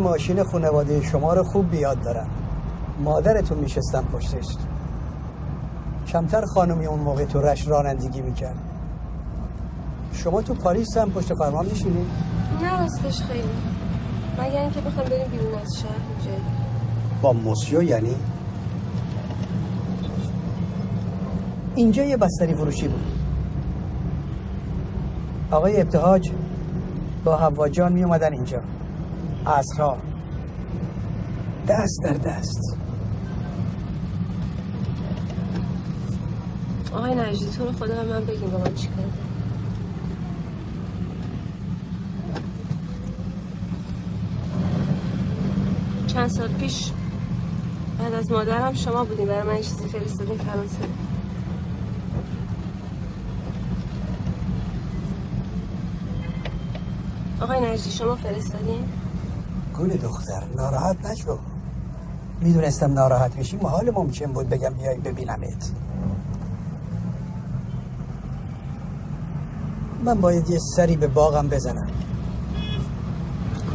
ماشین خانواده شما رو خوب بیاد دارم، مادرتون میشستن پشتش، کمتر خانمی اون موقع تو رشت رانندگی میکرد. شما تو پاریس هم پشت فرمان میشینید؟ نه راستش خیلی، مگر اینکه بخوام بریم بیرون از شهر. اینجا با موسیو یعنی؟ اینجا یه بستری فروشی بود. آقای ابتهاج با حوا جان میومدن اینجا عصرها، دست در دست. آقای نجدی تو رو خدا هم من بگیم با من چی کنم. چند سال پیش بعد از مادرم شما بودیم، برای من چیزی فرستادین فرانسه. آقای نجدی شما فرستادین؟ گل دختر ناراحت نشو، میدونستم ناراحت میشی، محال ممکن بود بگم بیایی ببینمت. من باید یه سری به باغم بزنم.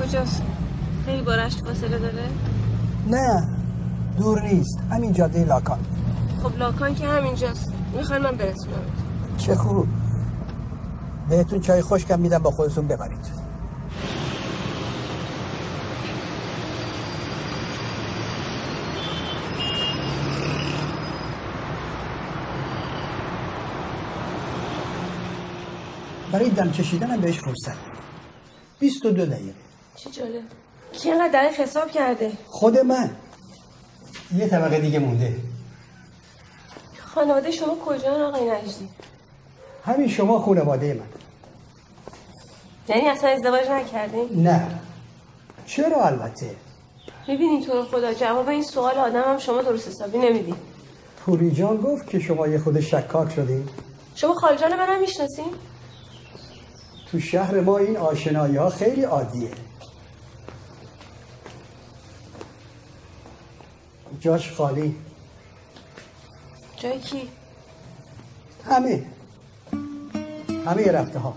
کجاست؟ خیلی بارشت فاصله داره؟ نه دور نیست، همین جاده لاکان. خب لاکان که همینجاست، میخوان من برسونم. چه خوب، بهتون چای خشکم میدم با خودتون ببرید. برای دم کشیدنم بهش فرصت 22 دقیقه. چه جالب، کی اینقدر دقیق حساب کرده؟ خود من. یه طبقه دیگه مونده. خانواده شما کجان آقای نجدی؟ همین شما خانواده من. یعنی اصلا ازدواج نکردین؟ نه. چرا البته. میبینی تو رو خدا، جواب این سوال آدم هم شما درست حسابی نمیدی. پوری جان گفت که شما یه خود شکاک شدین. شما خالجان من هم میشناسین؟ تو شهر ما این آشنایی ها خیلی عادیه، جاش خالی. جای کی؟ همه رفته ها.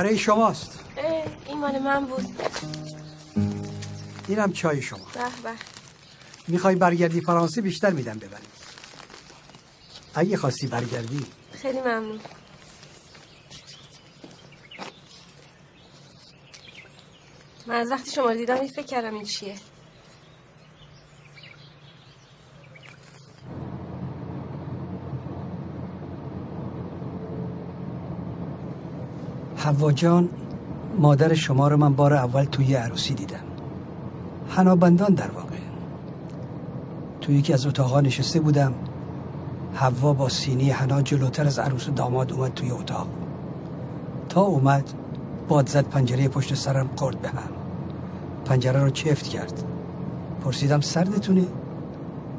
برای شماست. این مال من بود. اینم چای شما. به به. میخوای برگردی فرانسه بیشتر میدم ببری. اگه خواستی برگردی. خیلی ممنون. من از وقتی شما رو دیدم این فکر کردم این چیه. حوا جان، مادر شما رو من بار اول توی عروسی دیدم. حنابندان در واقع. توی یکی از اتاق‌ها نشسته بودم. حوا با سینی حنا جلوتر از عروس و داماد اومد توی اتاق. تا اومد باد زد پنجره پشت سرم قرد به هم. پنجره رو چفت کرد. پرسیدم سردتونه؟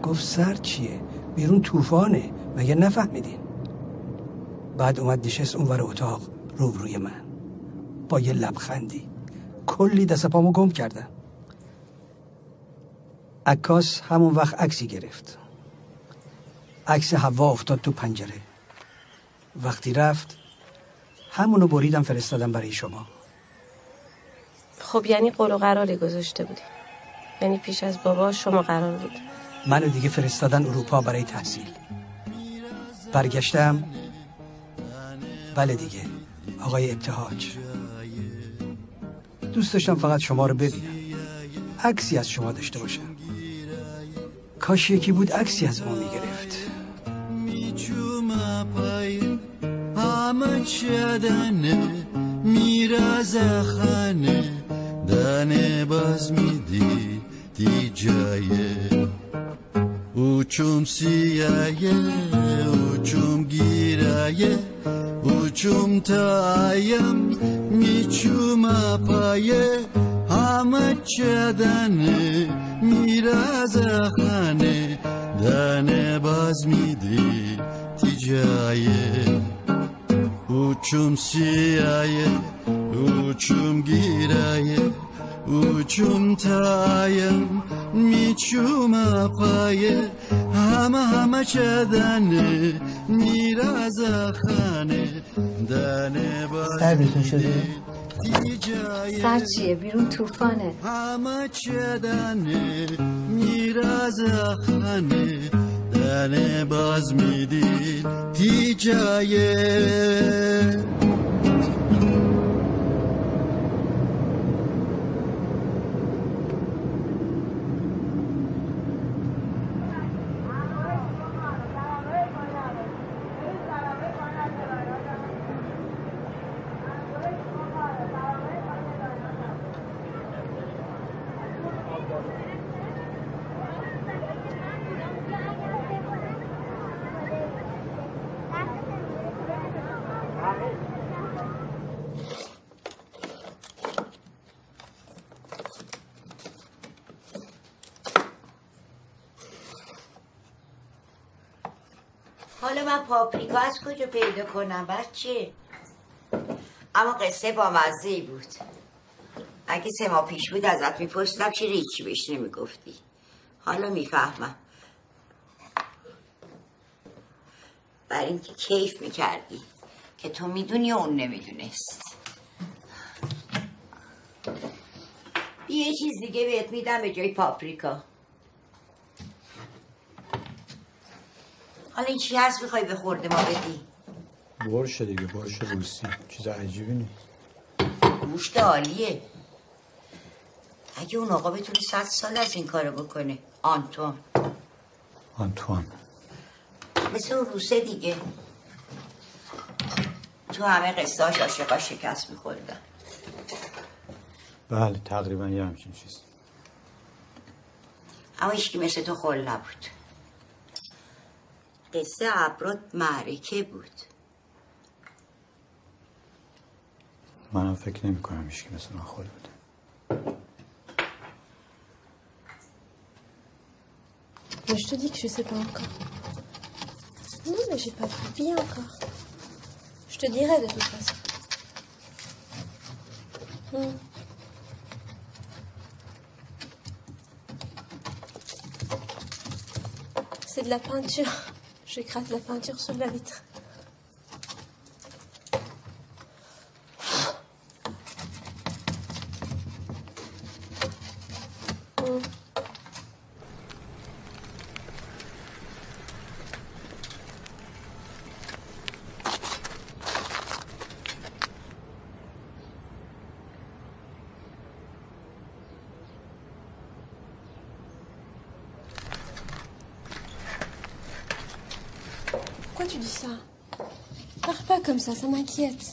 گفت سرد چیه؟ بیرون طوفانه، مگه نفهمیدین؟ بعد اومد نشست اونور اتاق روبروی من با یه لبخندی. کلی دست پامو گم کردم. عکاس همون وقت عکسی گرفت. عکس حوا افتاد تو پنجره. وقتی رفت همونو بریدم فرستادم برای شما. خب یعنی قول و قراری گذاشته بودی؟ یعنی پیش از بابا شما قرار بود؟ منو دیگه فرستادن اروپا برای تحصیل. برگشتم. بله دیگه. آقای ابتهاج، دوست داشتم فقط شما رو ببینم، عکسی از شما داشته باشم. کاش یکی بود عکسی از ما میگرفت. Uçum siyaye, uçum giraye, uçum taayam, miçum apaye, hamaçadane, mirazahane, dane bazmidi ticaye. Uçum siyaye, uçum giraye, uçum taayam میچوم اپایه همه چدنه میراز خانه دنه باید سربتون شده؟ سر چیه؟ بیرون توفانه. همه چدنه میراز خانه دنه باز میدید تیجایه. حالا من پاپریکا از کجا پیدا کنم بچه؟ اما قصه با مزه‌ای بود. اگه 3 ماه پیش بود ازت میپرسیدم چرا هیچی بهش نمیگفتی. حالا میفهمم. برای اینکه کیف میکردی که تو میدونی اون نمیدونست. بیا یه چیز دیگه بهت میدم به جای پاپریکا. حالا این چی هست میخوای به خورده ما بدی؟ برشه دیگه، برشه روسی. چیز عجیبی نیست. گوشت عالیه. اگه اون آقا بتونه 100 سال از این کارو بکنه. آنتوان مثل اون روسه دیگه. تو همه قصه هاش عاشقا شکست میخوردن. بله تقریبا یه همچین چیز. اما هیچکی مثل تو خول نبود. قصه ابرات معرکه بود. منم فکر نمی کنم ایشکی مثل من خول بوده. Mais je te dis que je sais pas encore. Non, mais j'ai pas publié encore. Je te dirai de toute façon. C'est de la peinture. Je écrase la peinture sur la vitre. Pourquoi tu dis ça? Pars pas comme ça, ça m'inquiète.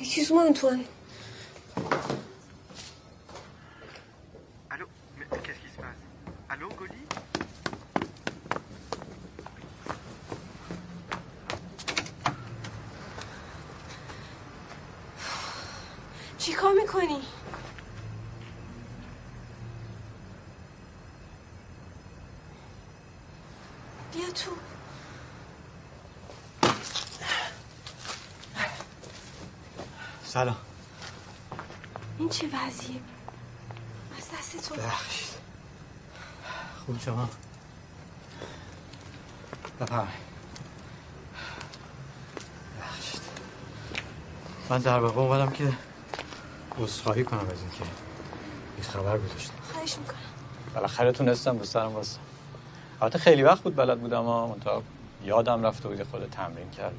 Excuse-moi, Antoine. Allô? Mais qu'est-ce qui se passe? Allô, Goli? چی کار میکنی؟ بیا تو. سلام. این چه وضعیه؟ از دست تو بخشید. خوب شما؟ بفرمایید. بخشید. من در واقع اومدم که عذرخواهی کنم از اینکه هیچ خبر گذاشتم. خواهش میکنم. بالاخره تونستم به سرم واسه. البته خیلی وقت بود بلد بودم اما منتها یادم رفت و خود تمرین کردم.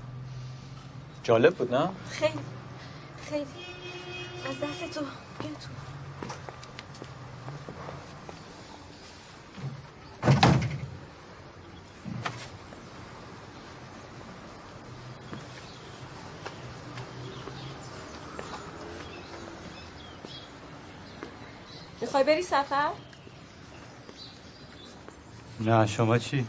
جالب بود نه؟ خیلی. خیلی از دست تو بیا تو. میخوای بری سفر؟ نه شما چی؟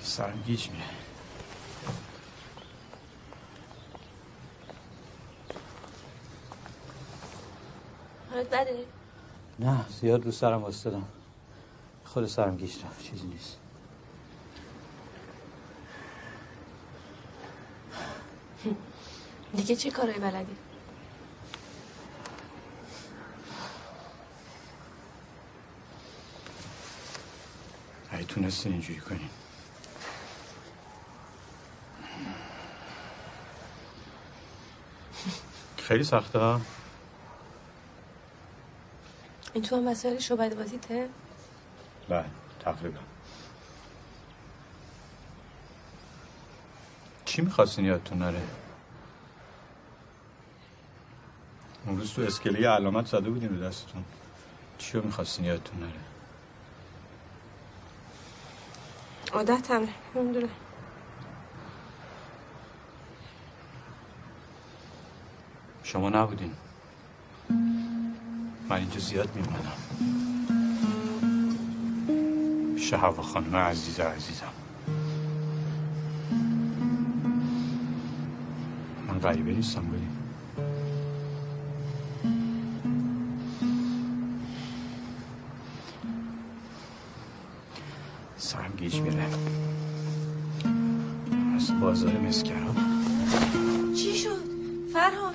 سرم گیج میره. حالت بده؟ نه زیاد رو سرم واسدادم. خود سرم گیج رفت چیزی نیست. دیگه چه کارای بلدی؟ اگه تونستین اینجوری کنیم خیلی سخته ها. این تو هم مسئله شعبده بازیته؟ بله تقریبا. چی میخواستین یادتون نره؟ اون روز تو اسکله علامت زده بودین رو دستتون. چی رو میخواستین یادتون نره؟ عادت هم نمیدونه. شما نبودین. من اینجا زیاد میمونم. شهاب خانم عزیزم. من غریبه نیستم بودیم. سرم گیج میره. از بازار مسکرام. چی شد؟ فرهاد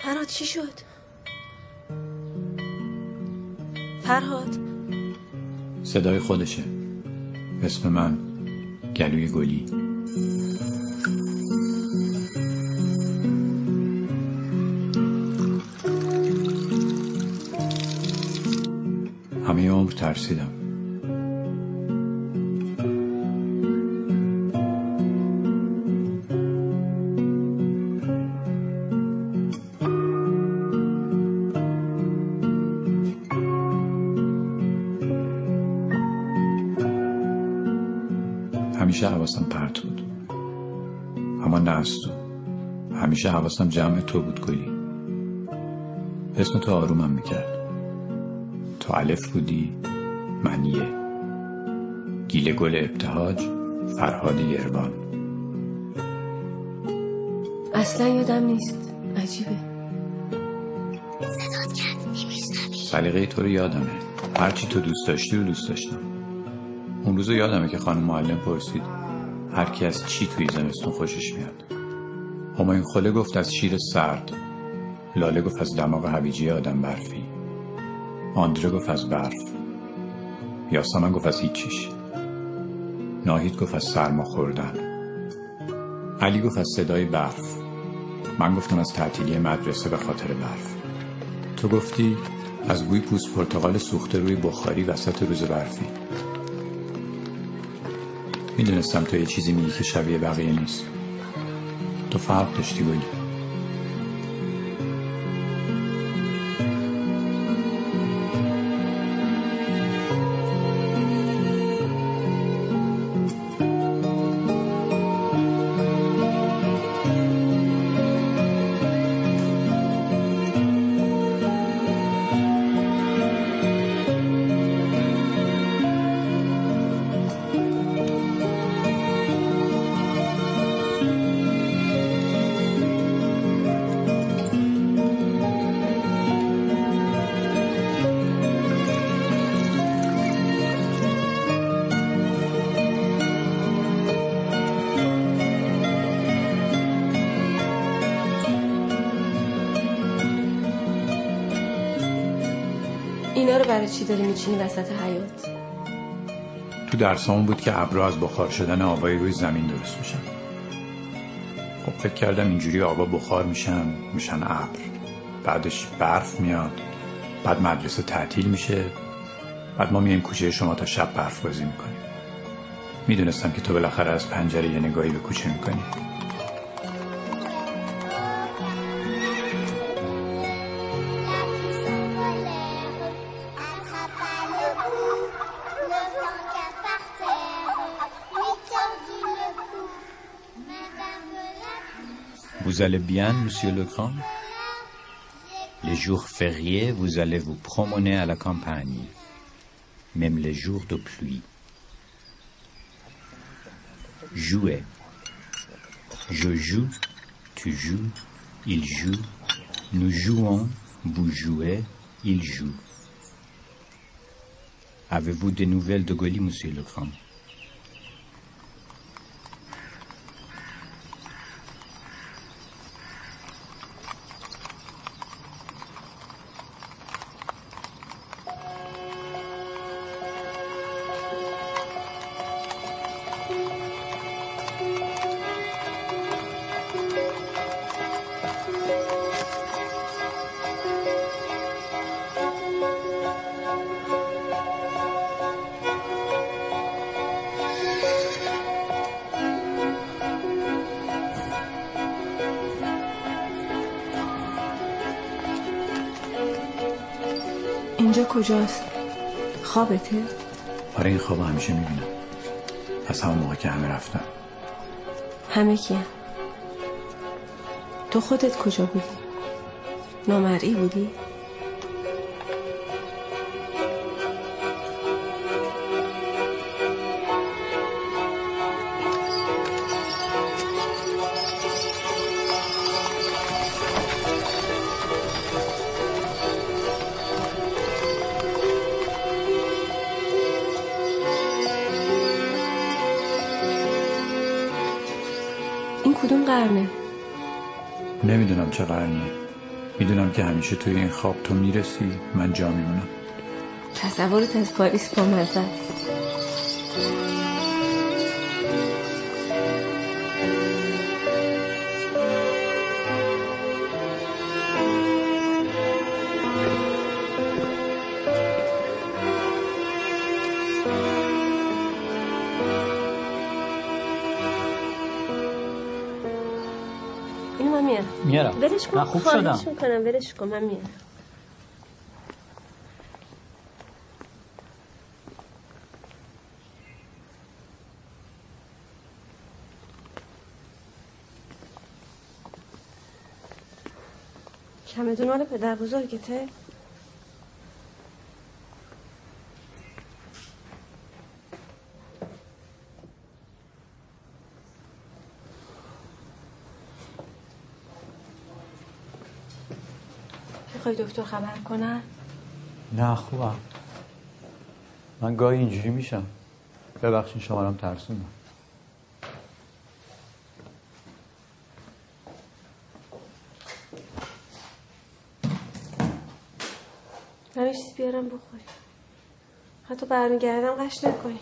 فرهاد چی شد؟ فرهاد صدای خودشه. اسم من گلوی گلی. همه عمر ترسیدم. حواسم پرت بود اما نه از تو. همیشه حواسم جمع تو بود گلی. اسم تو آرومم میکرد. تو الف بودی منیه گیل گل ابتهاج فرهاد یروان. اصلا یادم نیست. عجیبه صدات کرد نمیشنوی. سلیقه تو رو یادمه. هرچی تو دوست داشتی رو دوست داشتم. اون روز یادمه که خانم معلم پرسید هر کی از چی توی زمستون خوشش میاد. همایون خله گفت از شیر سرد، لاله گفت از دماغ هویجی آدم برفی، آندره گفت از برف، یاسمن گفت از هیچیش، ناهید گفت از سرما خوردن، علی گفت از صدای برف، من گفتم از تعطیلی مدرسه به خاطر برف، تو گفتی از بوی پوست پرتقال سوخته روی بخاری وسط روز برفی. میدونستم تو یه چیزی میگی که شبیه بقیه نیست، تو فرق داشتی بگی. اینا رو برای چی داری میچینی وسط حیاط؟ تو درسامون بود که ابرها از بخار شدن آبای روی زمین درست میشن. خب فکر کردم اینجوری آبا بخار میشن ابر، بعدش برف میاد، بعد مدرسه تعطیل میشه، بعد ما میایم کوچه شما تا شب برف بازی میکنیم. میدونستم که تو بالاخره از پنجره یه نگاهی به کوچه میکنی. Vous allez bien, monsieur Lecran? Les jours fériés, vous allez vous promener à la campagne, même les jours de pluie. Jouez. Je joue, tu joues, il joue, nous jouons, vous jouez, il joue. Avez-vous des nouvelles de Goli, monsieur Lecran? اینجا کجاست؟ خوابته؟ آره این خواب همیشه میبینم، از همون موقع که همه رفتن. همه کیه؟ تو خودت کجا بودی؟ نامرئی بودی؟ کدوم قرنه؟ نمیدونم چه قرنیه، میدونم که همیشه توی این خواب تو میرسی، من جا میمونم. تصورت از پاریس با مزه است. میارم برش کن، خواهش میکنم برش کن، من میارم. کمدون حال پدر بزرگته؟ خواهی دکتر خبر کنن؟ نه خوبم، من گاهی اینجوری میشم، ببخشین شما هم ترسوندم. همه چیز بیارم بخوری، حتی برمیگردم قش نکنی.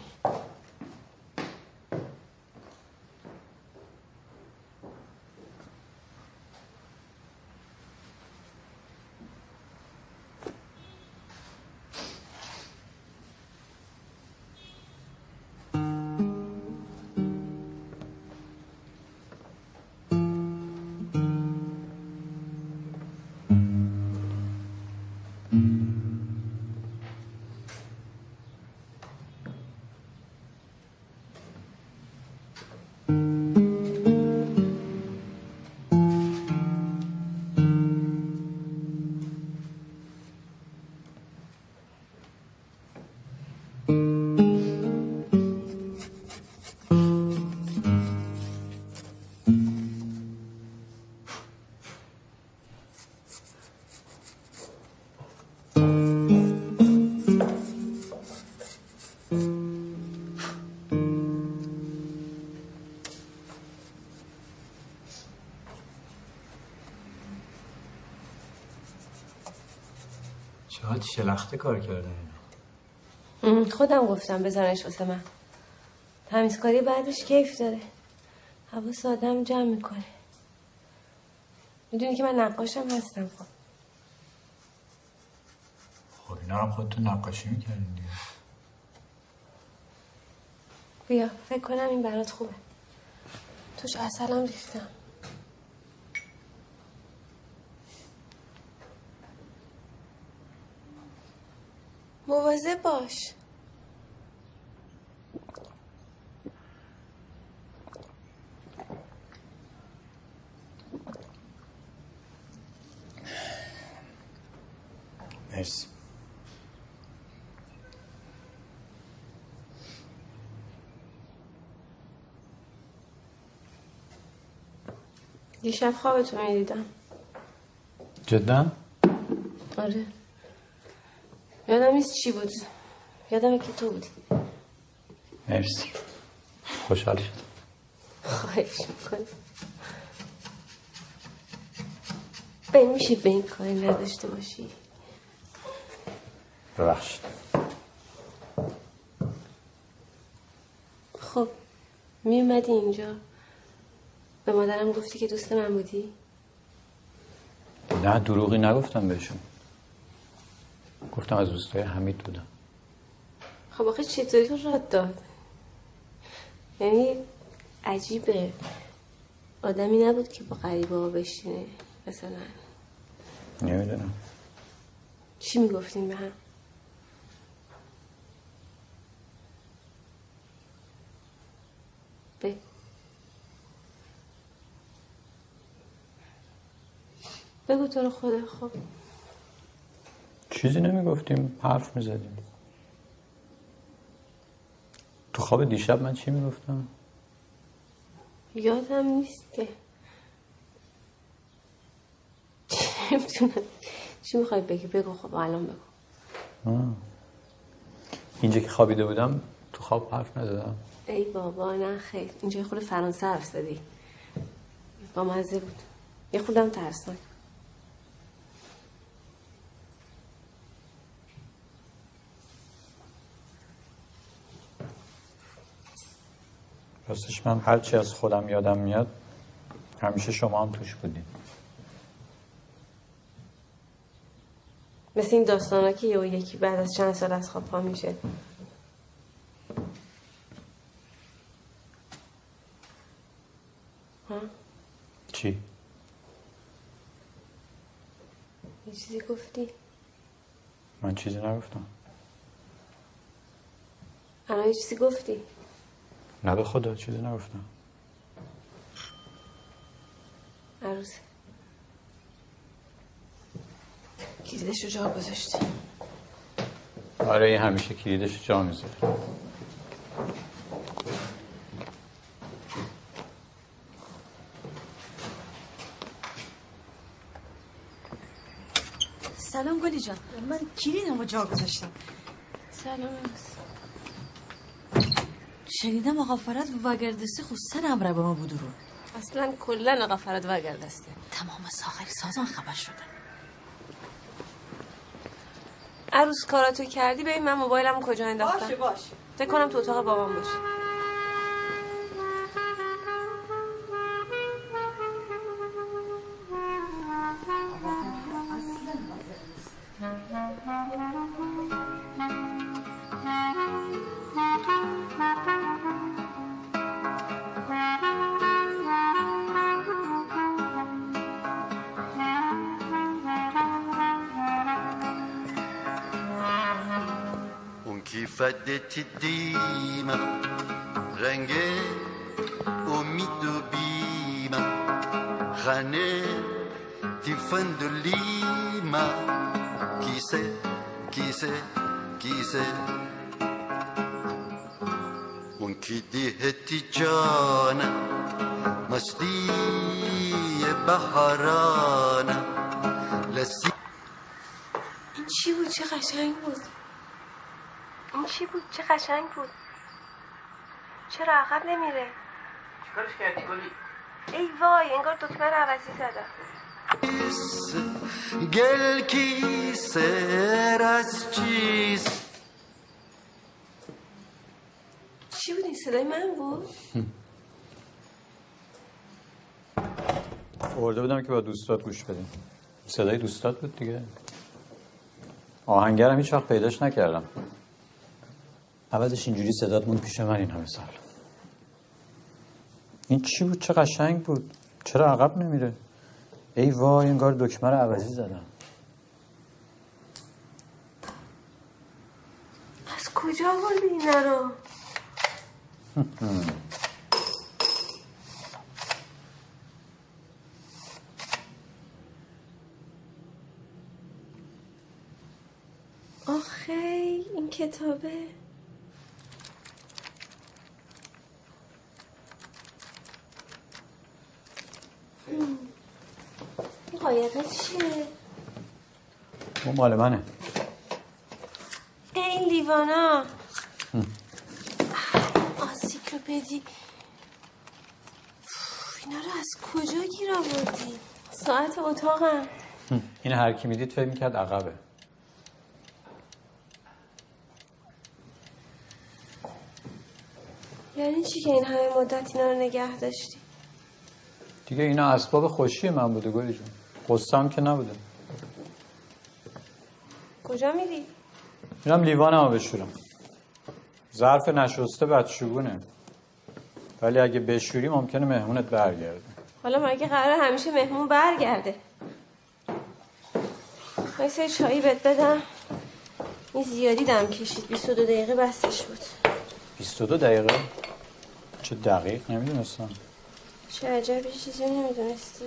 چقدر شلخته کار کردن اینا. خودم گفتم بذارنش واسه من. تمیزکاری بعدش کیف داره. حواس آدم جمع میکنه. میدونی که من نقاشم هستم. خب اینا هم خودتون نقاشی میکردین دیگه. بیا فکر کنم این برات خوبه. توش عسلم ریختم. مواظب باش. مرسی. دیشب خوابتون رو دیدم. جدا؟ آره. یادم نیست چی بود، یادمه که تو بودی. مرسی، خوشحال شدم. خواهش میکنم. به میشه به این کاری نداشته باشی؟ ببخشید. خب میومدی اینجا به مادرم گفتی که دوست من بودی؟ نه دروغی نگفتم بهشون، گفتم از دوستای حمید بودم. خب آخه چطوری تو رد داد؟ یعنی عجیبه، آدمی نبود که با غریبه ها بشینه مثلا. نمیدونم چی میگفتیم به هم؟ بگو تو رو خدا. خب چیزی نمیگفتیم، حرف میزدیم. تو خواب دیشب من چی میگفتم؟ یادم نیست که. چی میخوای بگی؟ بگو. خب الان بگو. اینجا که خوابیده بودم تو خواب حرف نزدم؟ ای بابا نه خیر، اینجا خود فرانسه حرف زدی. با مزه بود، یه خودم ترسناک. راستش من هرچی از خودم یادم میاد همیشه شما هم توش بودید. مثل این داستان ها که یه و یکی بعد از چند سال از خواب پا میشه. ها؟ چی؟ یه چیزی گفتی؟ من چیزی نگفتم. الان یه چیزی گفتی؟ نه به خدا چیزی نگفتم. عروس کلیدشو جا گذاشتی؟ آره این همیشه کلیدشو جا میذاره. سلام گلی جان، من کلیدمو جا گذاشتم. سلام عروس. شنیدم آقا فراد وگردستی خود سر امره به ما بودو رو. اصلا کلن آقا فراد وگردسته. تمام ساخر سازان خبر شده. هر روز کاراتو کردی ببین من موبایلمو کجا انداختم. باشه باشه. فکر کنم تو اتاق بابام باشه. فدتی دیم رنگ امید و بیم خانه تیفند و لیم کیسه کیسه کیسه اون کی دهتی جان مستی بهاران لسی این چی بود چه قشنگ بود چی بود؟ چه قشنگ بود؟ چرا عقب نمیره؟ چیکارش کردی گلی؟ ای وای انگار دکمه رو عوضی زدم. گل کی سر از چیز چی بود این صدای من بود؟ آورده بودم که با دوستات گوش بدیم. صدای دوستات بود دیگه. آهنگرم هیچ وقت پیداش نکردم. عوضش اینجوری صدات موند پیش من این همه سال. این چی بود؟ چه قشنگ بود؟ چرا عقب نمیره؟ ای وای انگار دکمه رو عوضی زدم. از کجا آوردی اینا رو؟ آخه این کتابه قایقه چیه؟ اون مال منه. این لیوانا آنسیکلوپدی اینا رو از کجا گیر آوردی؟ ساعت اتاقم این هر کی میدید فکر میکرد عقبه. یعنی چی که این همه مدت اینا رو نگه داشتی؟ دیگه اینا اسباب خوشی من بوده گلی جون. قصه‌ام که نبوده. کجا میری؟ میرم لیوانمو بشورم. ظرف نشسته بدشگونه. ولی اگه بشوری ممکنه مهمونت برگرده. حالا مگه قراره همیشه مهمون برگرده؟ واسه چایی بهت بدم. این زیادی دم کشید. 22 دقیقه بسش بود. 22 دقیقه؟ چه دقیق نمیدونستم. چه عجب یه چیزی نمیدونستی.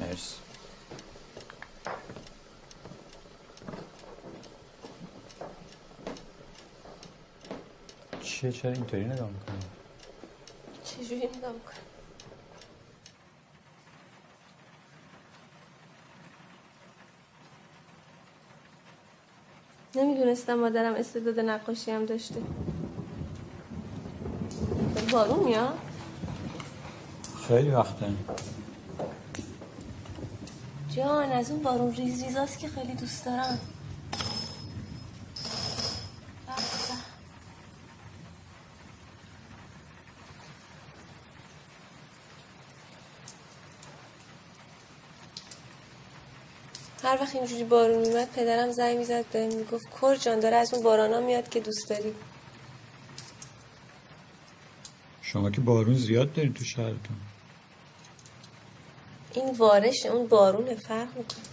مرسی. چیه چرا اینطوری نگاه میکنی؟ چجوری نگاه میکنی؟ نمیدونستم مادرم استعداد نقاشی هم داشته. بارون میاد؟ خیلی وقته. جان از اون بارون ریز ریز هست که خیلی دوست دارم. هر وقت اینجوری بارون میمد پدرم زنگ میزد بهم میگفت کور جان داره از اون بارانا میاد که دوست داری. شما که بارون زیاد دارین تو شهرتون. این وارش اون بارونه فرق میکنه.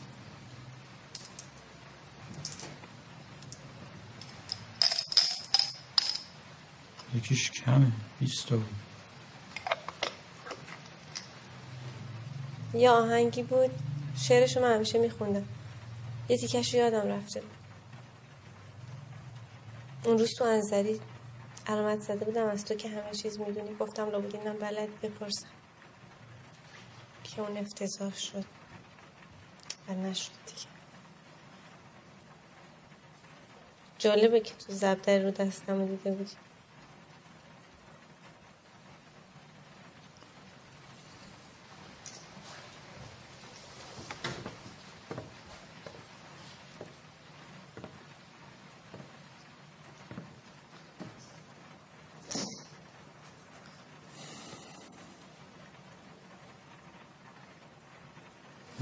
یکیش کمه 20 تا. یه آهنگی بود شعرشو من همیشه میخوندم. یه تیکش رو یادم رفته. اون روز تو انزری علامت زده بودم از تو که همه چیز میدونی. گفتم لابد اینم بلد بپرسم که اون افتضاح شد و نشد دیگه. جالبه که تو زبدر رو دستم رو دیده بودی.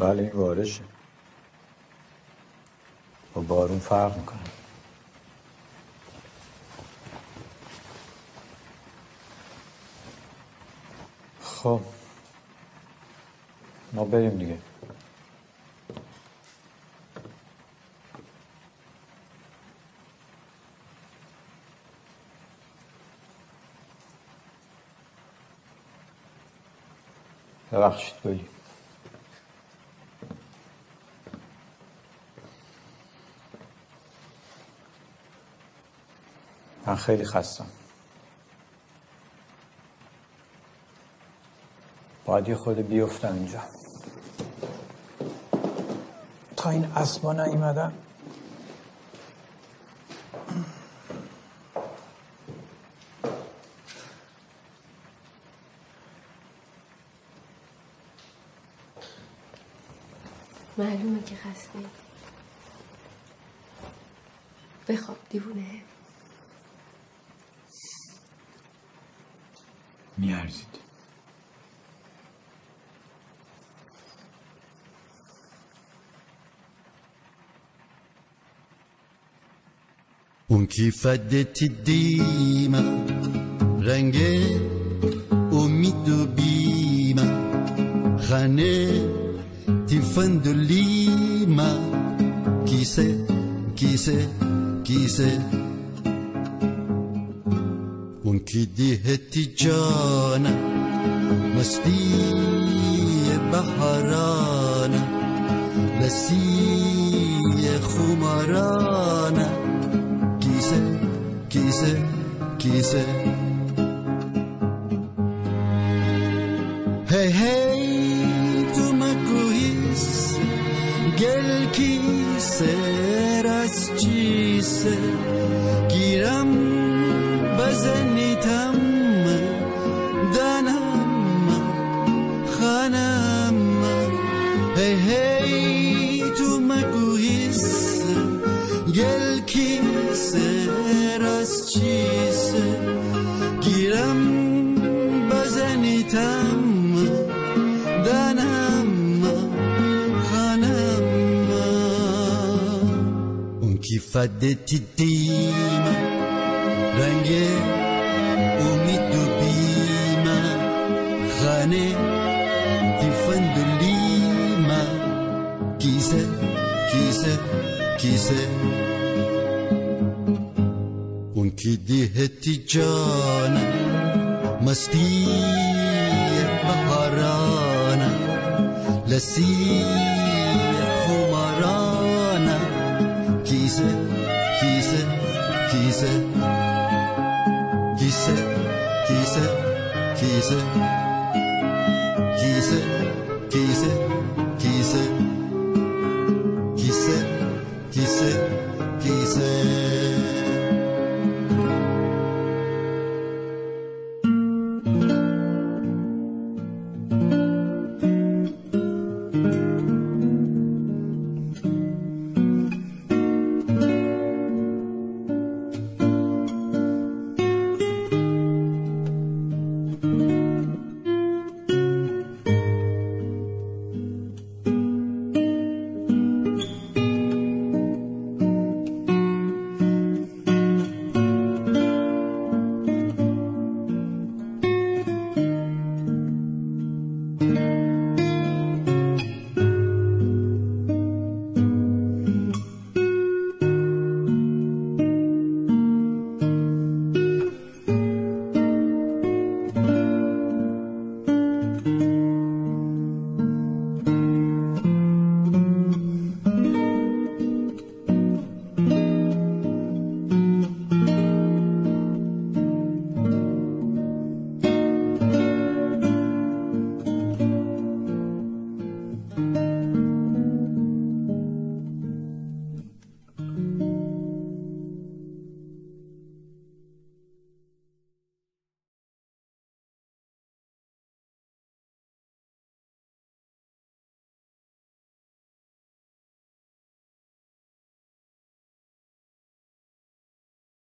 بله این بارشه، با بارون فرق میکنه. خب ما بریم دیگه. ببخشید گلی، من خیلی خستم. باید یه خود بیفتم اینجا. تا این اسبا نیومدن معلومه که خستی. بخواب دیوونه. میارزید. اون کیفدت دیما رنگ امید و بیما خانه تیفند و لیما کیسه کیسه کیسه اون کی دیهتی جانا مستی بحرانا لسی خمارانا کیسه کیسه کیسه هی هی تو مکویس گل کیسه راست چیسه گیرم بزنیتم دنم خانم هی هی تو مکویس گل کیسه راست چیسه گیرم بزنیتم فدتی دیما رنگ امید و بیما خانه تیفند و لیما کیسه کیسه کیسه اون کی دیهتی جانا مستی بحرانا لسی خمرانا کیسه کیسه کیسه کیسه کیسه کیسه کیسه کیسه کیسه کیسه